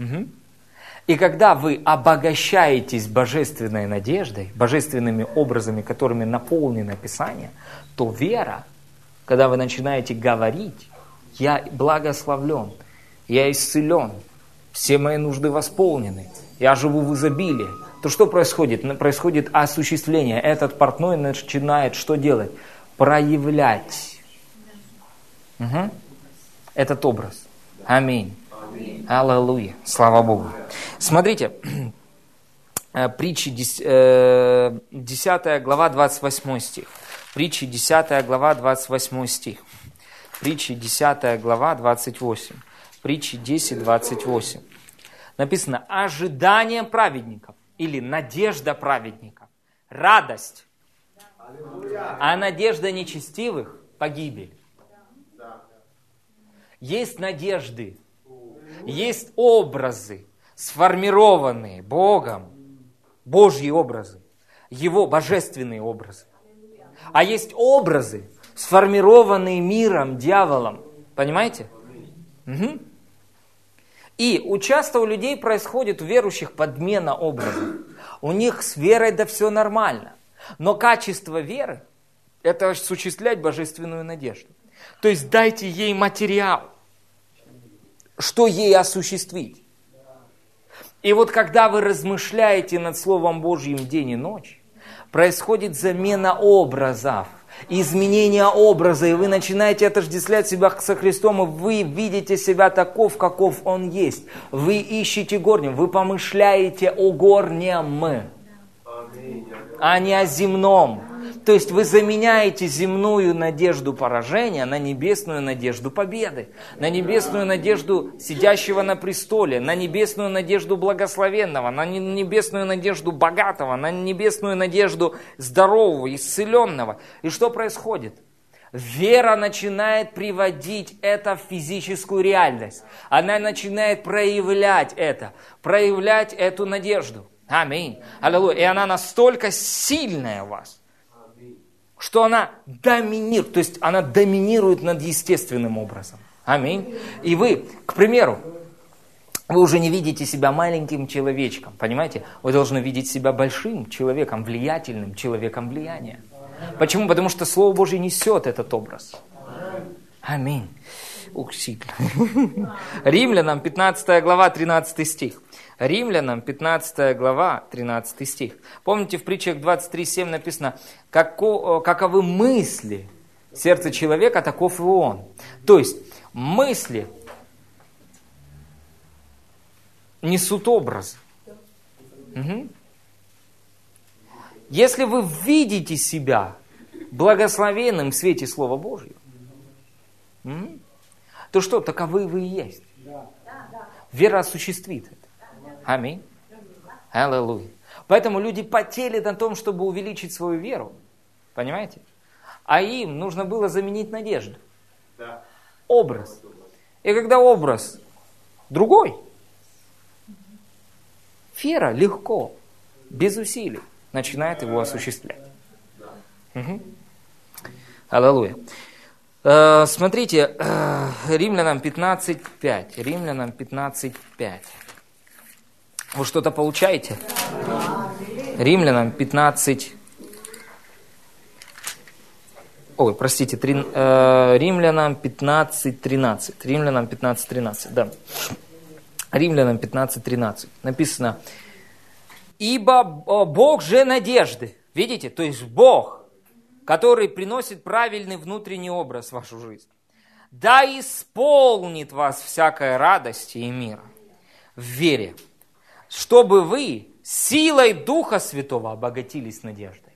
Угу. И когда вы обогащаетесь божественной надеждой, божественными образами, которыми наполнено Писание, то вера, когда вы начинаете говорить, я благословлен, я исцелен, все мои нужды восполнены, я живу в изобилии, то что происходит? Происходит осуществление. Этот портной начинает что делать? Проявлять этот образ. Аминь. Аллилуйя. Слава Богу. Смотрите, притчи 10 глава 28 стих. Притчи 10 глава 28 стих. Притчи 10 глава 28. Притчи 10, 28. Написано: ожидание праведников или надежда праведников. Радость. А надежда нечестивых – погибель. Есть надежды. Есть образы, сформированные Богом, Божьи образы, Его божественные образы. А есть образы, сформированные миром, дьяволом. Понимаете? Угу. И часто у людей происходит, у верующих, подмена образов. У них с верой да все нормально. Но качество веры – это осуществлять божественную надежду. То есть дайте ей материал, что ей осуществить. И вот когда вы размышляете над Словом Божьим день и ночь, происходит замена образов, изменение образа, и вы начинаете отождествлять себя со Христом, и вы видите себя таков, каков Он есть. Вы ищете горнем, вы помышляете о горнем, а не о земном. То есть вы заменяете земную надежду поражения на небесную надежду победы, на небесную надежду сидящего на престоле, на небесную надежду благословенного, на небесную надежду богатого, на небесную надежду здорового, исцеленного. И что происходит? Вера начинает приводить это в физическую реальность. Она начинает проявлять это, проявлять эту надежду. Аминь. Аллилуйя. И она настолько сильная у вас, что она доминирует, то есть она доминирует над естественным образом. Аминь. И вы, к примеру, вы уже не видите себя маленьким человечком, понимаете? Вы должны видеть себя большим человеком, влиятельным человеком влияния. Почему? Потому что Слово Божье несет этот образ. Аминь. Ух, сильно. Римлянам 15 глава, 13 стих. Римлянам 15 глава, 13 стих. Помните, в притчах 23:7 написано: «Каковы мысли сердца человека, таков и он». То есть мысли несут образ. Угу. Если вы видите себя благословенным в свете Слова Божьего, то что, таковы вы и есть. Вера осуществит это. Аминь. Аллилуйя. Поэтому люди потели на том, чтобы увеличить свою веру. Понимаете? А им нужно было заменить надежду. Да. Образ. И когда образ другой, вера легко, без усилий, начинает его осуществлять. Угу. Аллилуйя. Смотрите, Римлянам 15:5. Римлянам 15:5. Вы что-то получаете? Римлянам 15... Ой, простите, Римлянам 15:13. Римлянам 15:13, да. Римлянам 15:13. Написано: «Ибо Бог же надежды». Видите? То есть Бог, который приносит правильный внутренний образ в вашу жизнь. «Да исполнит вас всякой радости и мира в вере, чтобы вы силой Духа Святого обогатились надеждой».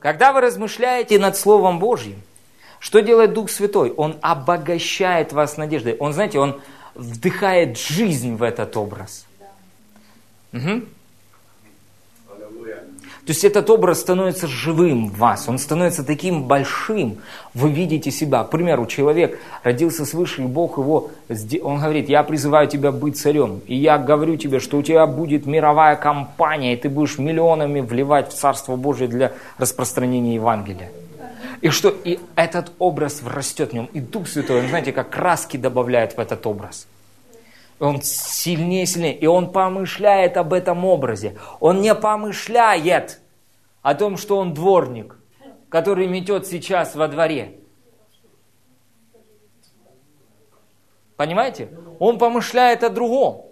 Когда вы размышляете над Словом Божьим, что делает Дух Святой? Он обогащает вас надеждой. Он, знаете, он вдыхает жизнь в этот образ. Угу. То есть этот образ становится живым в вас, он становится таким большим, вы видите себя. К примеру, человек родился свыше, и Бог его, он говорит: «Я призываю тебя быть царем, и я говорю тебе, что у тебя будет мировая компания, и ты будешь миллионами вливать в Царство Божие для распространения Евангелия». И что? И этот образ растет в нем, и Дух Святой, он, знаете, как краски добавляет в этот образ. Он сильнее и сильнее. И он помышляет об этом образе. Он не помышляет о том, что он дворник, который метет сейчас во дворе. Понимаете? Он помышляет о другом.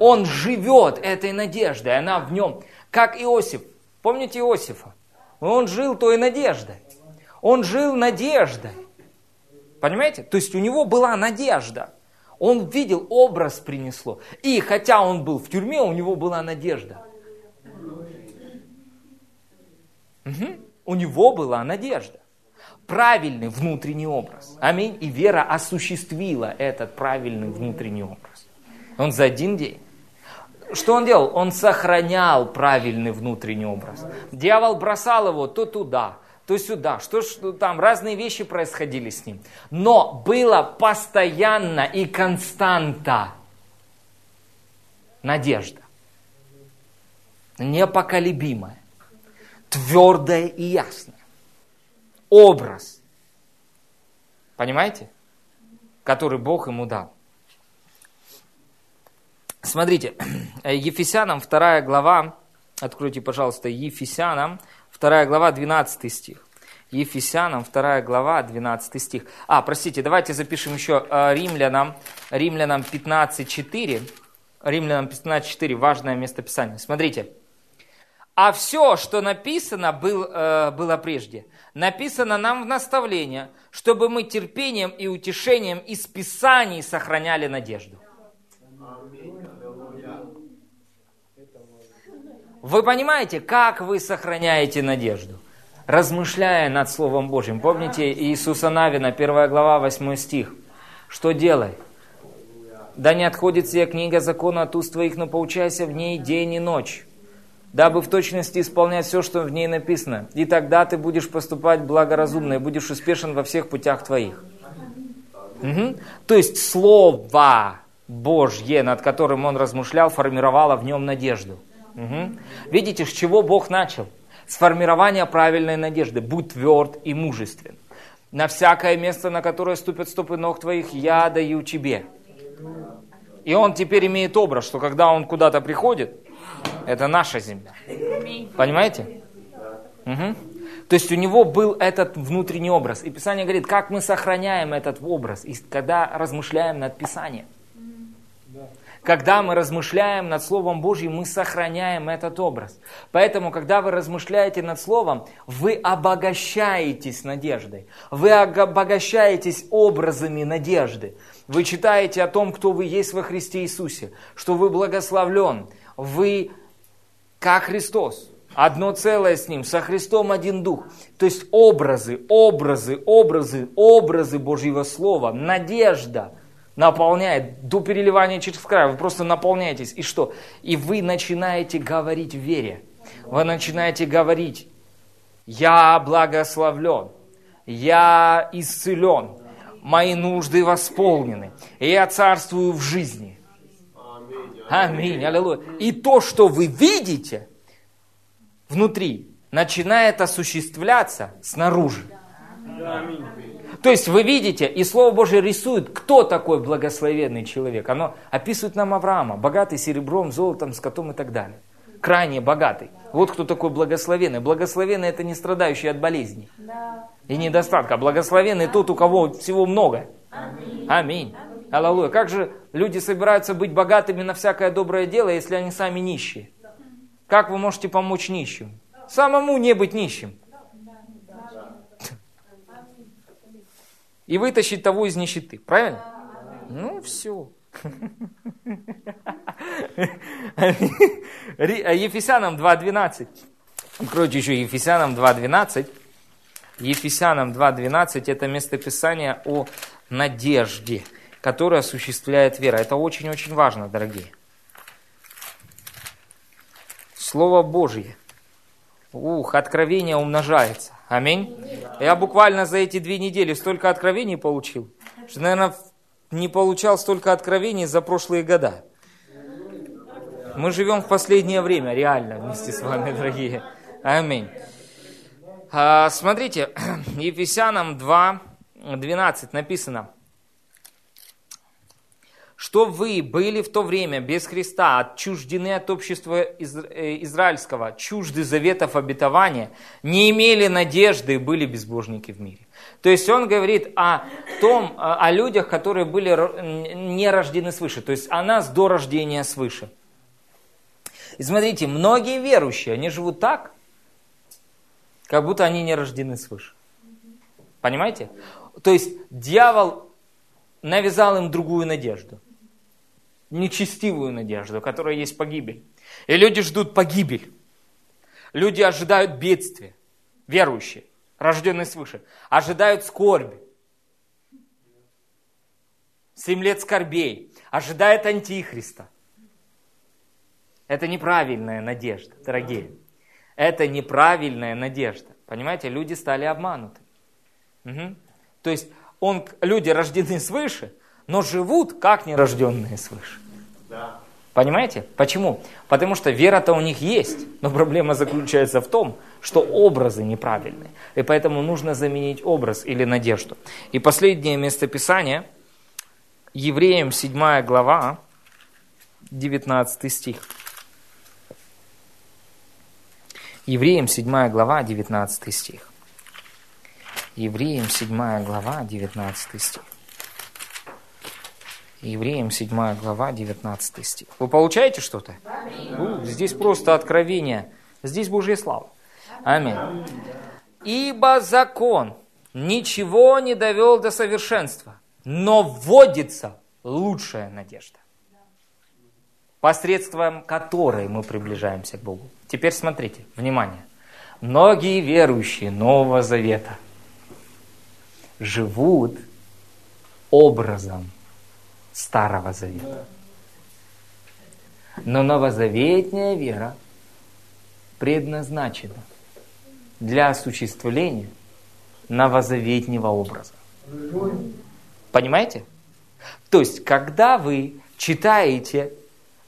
Он живет этой надеждой. Она в нем. Как Иосиф. Помните Иосифа? Он жил той надеждой. Он жил надеждой. Понимаете? То есть у него была надежда. Он видел, образ принесло. И хотя он был в тюрьме, у него была надежда. Угу. У него была надежда. Правильный внутренний образ. Аминь. И вера осуществила этот правильный внутренний образ. Он за один день. Что он делал? Он сохранял правильный внутренний образ. Дьявол бросал его то туда, то сюда, что там, разные вещи происходили с ним. Но было постоянно и константа надежда. Непоколебимая, твердая и ясная. Образ, понимаете, который Бог ему дал. Смотрите, Ефесянам 2 глава, Откройте, пожалуйста, Ефесянам, 2 глава, 12 стих. Ефесянам, 2 глава, 12 стих. Простите, давайте запишем еще Римлянам 15:4. Римлянам 15:4, важное местописание. Смотрите. «А все, что написано, было прежде, написано нам в наставление, чтобы мы терпением и утешением из Писаний сохраняли надежду». Вы понимаете, как вы сохраняете надежду? Размышляя над Словом Божьим. Помните Иисуса Навина, 1 глава, 8 стих. Что делай? «Да не отходит сия книга закона от уст твоих, но поучайся в ней день и ночь, дабы в точности исполнять все, что в ней написано. И тогда ты будешь поступать благоразумно и будешь успешен во всех путях твоих». Угу. То есть Слово Божье, над которым он размышлял, формировало в нем надежду. Угу. Видите, с чего Бог начал? С формирования правильной надежды. «Будь тверд и мужествен. На всякое место, на которое ступят стопы ног твоих, я даю тебе». И он теперь имеет образ, что когда он куда-то приходит, это наша земля. Понимаете? Угу. То есть у него был этот внутренний образ. И Писание говорит, как мы сохраняем этот образ, и когда размышляем над Писанием. Когда мы размышляем над Словом Божьим, мы сохраняем этот образ. Поэтому, когда вы размышляете над Словом, вы обогащаетесь надеждой. Вы обогащаетесь образами надежды. Вы читаете о том, кто вы есть во Христе Иисусе, что вы благословлен. Вы как Христос, одно целое с Ним, со Христом один Дух. То есть образы Божьего Слова, надежда наполняет до переливания через край. Вы просто наполняетесь. И что? И вы начинаете говорить в вере. Вы начинаете говорить: «Я благословлен, я исцелен, мои нужды восполнены, я царствую в жизни». Аминь, аллилуйя. И то, что вы видите внутри, начинает осуществляться снаружи. Аминь. То есть вы видите, и Слово Божие рисует, кто такой благословенный человек. Оно описывает нам Авраама, богатый серебром, золотом, скотом и так далее. Крайне богатый. Вот кто такой благословенный. Благословенный – это не страдающий от болезней и недостатка. Благословенный тот, у кого всего много. Аминь. Аллилуйя. Как же люди собираются быть богатыми на всякое доброе дело, если они сами нищие? Как вы можете помочь нищим? Самому не быть нищим. И вытащить того из нищеты. Правильно? Ну, все. Ефесянам 2.12. Откройте еще Ефесянам 2.12. Ефесянам 2.12 – это местописание о надежде, которое осуществляет вера. Это очень-очень важно, дорогие. Слово Божье. Откровение умножается. Аминь. Я буквально за эти 2 недели столько откровений получил, что, наверное, не получал столько откровений за прошлые года. Мы живем в последнее время, реально, вместе с вами, дорогие. Аминь. Смотрите, Ефесянам 2:12 написано: «Что вы были в то время без Христа, отчуждены от общества израильского, чужды заветов обетования, не имели надежды и были безбожники в мире». То есть он говорит о людях, которые были не рождены свыше, то есть о нас до рождения свыше. И смотрите, многие верующие, они живут так, как будто они не рождены свыше. Понимаете? То есть дьявол навязал им другую надежду. Нечестивую надежду, которая есть погибель. И люди ждут погибель. Люди ожидают бедствия. Верующие, рожденные свыше, ожидают скорби. 7 лет скорбей. Ожидают антихриста. Это неправильная надежда, дорогие. Это неправильная надежда. Понимаете, люди стали обмануты. Угу. То есть люди рождены свыше, но живут как нерожденные свыше. Да. Понимаете? Почему? Потому что вера-то у них есть, но проблема заключается в том, что образы неправильные. И поэтому нужно заменить образ или надежду. И последнее местописание, Евреям 7 глава, 19 стих. Евреям 7 глава, 19 стих. Евреям 7 глава, 19 стих. Евреям 7 глава, 19 стих. Вы получаете что-то? Здесь просто откровение. Здесь Божья слава. Аминь. Ибо закон ничего не довел до совершенства, но вводится лучшая надежда, посредством которой мы приближаемся к Богу. Теперь смотрите, внимание. Многие верующие Нового Завета живут образом Старого Завета. Но новозаветная вера предназначена для осуществления новозаветнего образа. Понимаете? То есть, когда вы читаете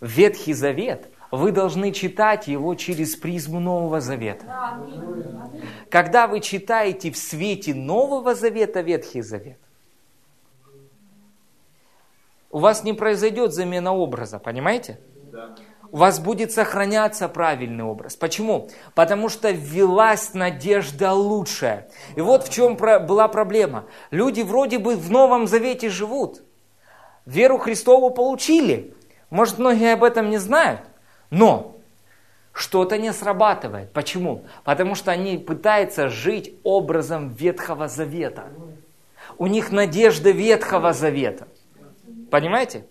Ветхий Завет, вы должны читать его через призму Нового Завета. Когда вы читаете в свете Нового Завета Ветхий Завет, у вас не произойдет замена образа, понимаете? Да. У вас будет сохраняться правильный образ. Почему? Потому что ввелась надежда лучшая. И вот в чем была проблема. Люди вроде бы в Новом Завете живут. Веру Христову получили. Может, многие об этом не знают. Но что-то не срабатывает. Почему? Потому что они пытаются жить образом Ветхого Завета. У них надежда Ветхого Завета. Понимаете?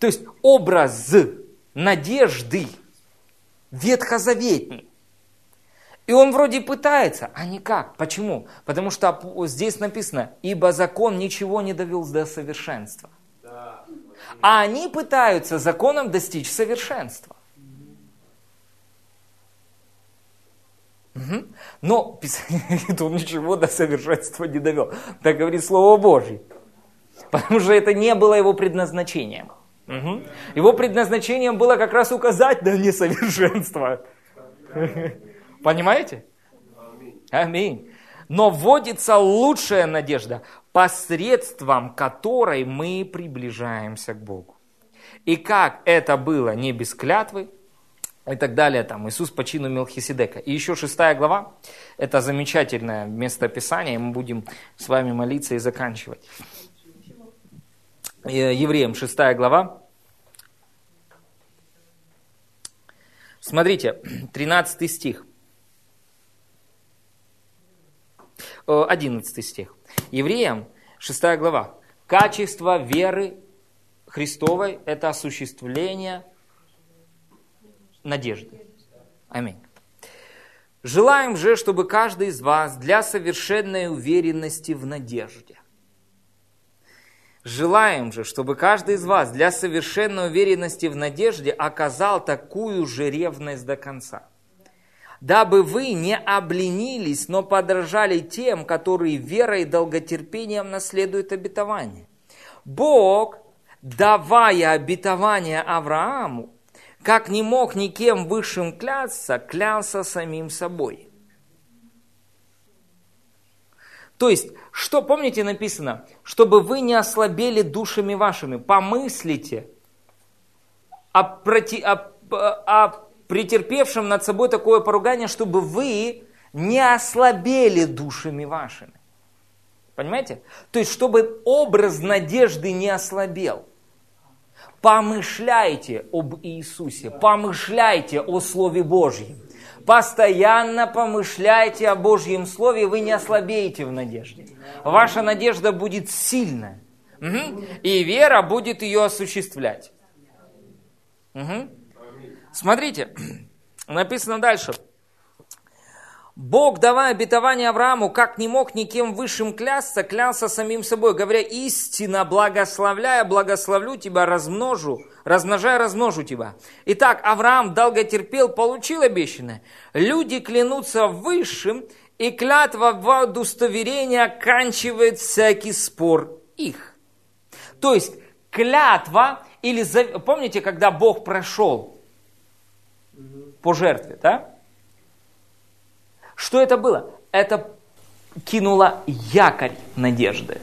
То есть образ надежды ветхозаветный. И он вроде пытается, а никак. Почему? Потому что здесь написано, ибо закон ничего не довел до совершенства. Да. А они пытаются законом достичь совершенства. Угу. Но Писание говорит, он ничего до совершенства не довел. Так говорит Слово Божье. Потому что это не было его предназначением. Угу. Его предназначением было как раз указать на несовершенство. Понимаете? Аминь. Но вводится лучшая надежда, посредством которой мы приближаемся к Богу. И как это было не без клятвы, и так далее, там, Иисус по чину Мелхиседека. И еще 6 глава, это замечательное место Писания, и мы будем с вами молиться и заканчивать. Евреям 6 глава. Смотрите, 13 стих. 11 стих. Евреям 6 глава. Качество веры Христовой – это осуществление надежды. Аминь. Желаем же, чтобы каждый из вас для совершенной уверенности в надежде. Желаем же, чтобы каждый из вас для совершенной уверенности в надежде оказал такую же ревность до конца, дабы вы не обленились, но подражали тем, которые верой и долготерпением наследуют обетование. Бог, давая обетование Аврааму, как не мог никем высшим клясться, клялся самим собой. То есть, что, помните, написано, чтобы вы не ослабели душами вашими. Помыслите о претерпевшем над собой такое поругание, чтобы вы не ослабели душами вашими. Понимаете? То есть, чтобы образ надежды не ослабел. Помышляйте об Иисусе, помышляйте о Слове Божьем. Постоянно помышляйте о Божьем Слове, вы не ослабеете в надежде. Ваша надежда будет сильная. Угу. И вера будет ее осуществлять. Угу. Смотрите, написано дальше. Бог, давая обетование Аврааму, как не мог никем высшим клясться, клялся самим собой, говоря, истинно благословляя, благословлю тебя, размножу тебя. Итак, Авраам долго терпел, получил обещанное. Люди клянутся высшим, и клятва воодустоверения оканчивает всякий спор их. То есть, клятва, или помните, когда Бог прошел по жертве, да? Что это было? Это кинуло якорь надежды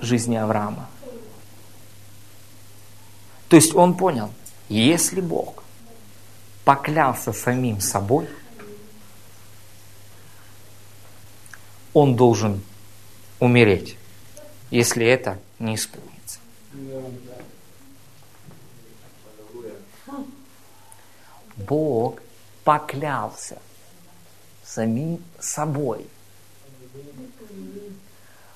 жизни Авраама. То есть он понял, если Бог поклялся самим собой, он должен умереть, если это не исполнится. Бог поклялся самим собой.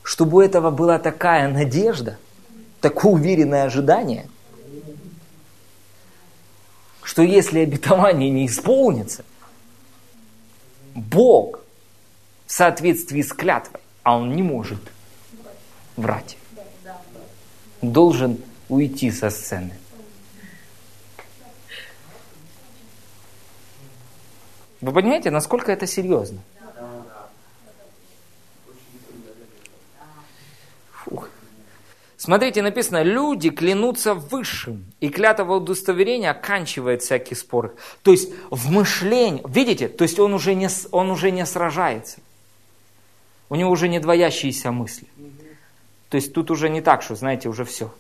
Чтобы у этого была такая надежда, такое уверенное ожидание, что если обетование не исполнится, Бог в соответствии с клятвой, а Он не может врать, должен уйти со сцены. Вы понимаете, насколько это серьезно? Фух. Смотрите, написано, люди клянутся высшим, и клятва удостоверения оканчивает всякий спор. То есть в мышлении, видите, то есть он уже не сражается. У него уже не двоящиеся мысли. То есть тут уже не так, что, знаете, уже все.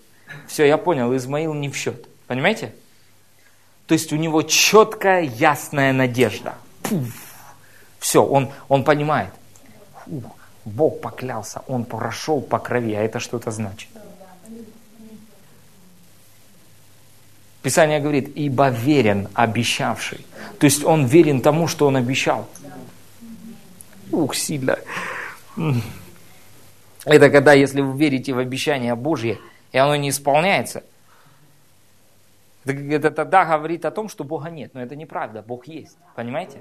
Все, я понял, Измаил не в счет. Понимаете? То есть у него четкая, ясная надежда. Пуф. Все, он понимает. Фух. Бог поклялся, Он прошел по крови, а это что-то значит. Писание говорит, ибо верен обещавший. То есть он верен тому, что он обещал. Ух, сильно. Это когда, если вы верите в обещание Божье, и оно не исполняется, это тогда говорит о том, что Бога нет. Но это неправда, Бог есть. Понимаете?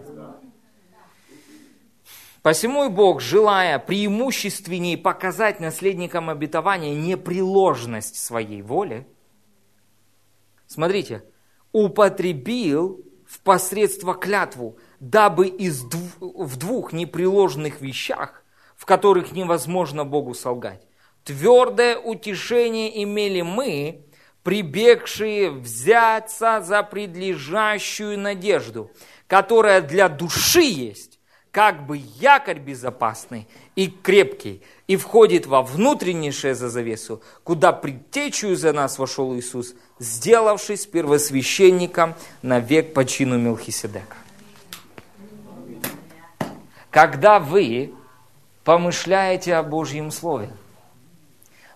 Посему и Бог, желая преимущественнее показать наследникам обетования непреложность своей воли, смотрите, употребил впосредством клятву, дабы в двух непреложных вещах, в которых невозможно Богу солгать, твердое утешение имели мы, прибегшие взяться за предлежащую надежду, которая для души есть, как бы якорь безопасный и крепкий, и входит во внутреннейшее за завесу, куда предтечью за нас вошел Иисус, сделавшись первосвященником навек по чину Мелхиседека. Когда вы помышляете о Божьем Слове,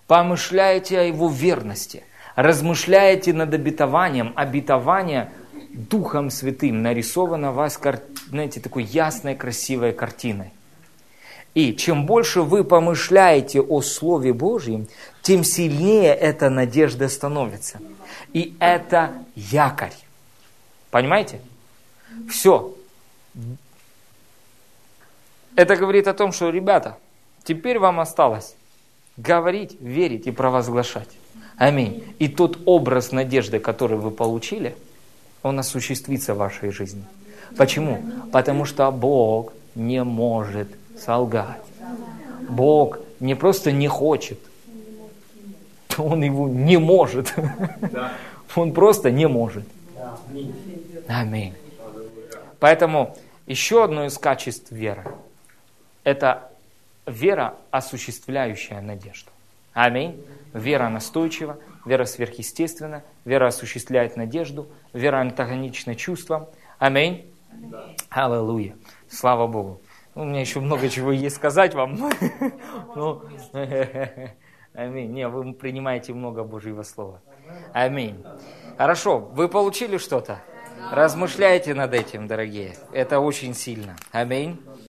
помышляете о Его верности, размышляете над обетованием, обетование Духом Святым нарисована вас, знаете, такой ясной, красивой картиной. И чем больше вы помышляете о Слове Божьем, тем сильнее эта надежда становится. И это якорь. Понимаете? Все. Это говорит о том, что, ребята, теперь вам осталось говорить, верить и провозглашать. Аминь. И тот образ надежды, который вы получили, он осуществится в вашей жизни. Почему? Потому что Бог не может солгать. Бог не просто не хочет. Он его не может. Он просто не может. Аминь. Поэтому еще одно из качеств веры – это вера, осуществляющая надежду. Аминь. Вера настойчива, вера сверхъестественна, вера осуществляет надежду, вера антагонична чувствам. Аминь. Да. Аллилуйя. Слава Богу. У меня еще много чего есть сказать вам. Аминь. Не, вы принимаете много Божьего Слова. Аминь. Хорошо, вы получили что-то? Размышляйте над этим, дорогие. Это очень сильно. Аминь.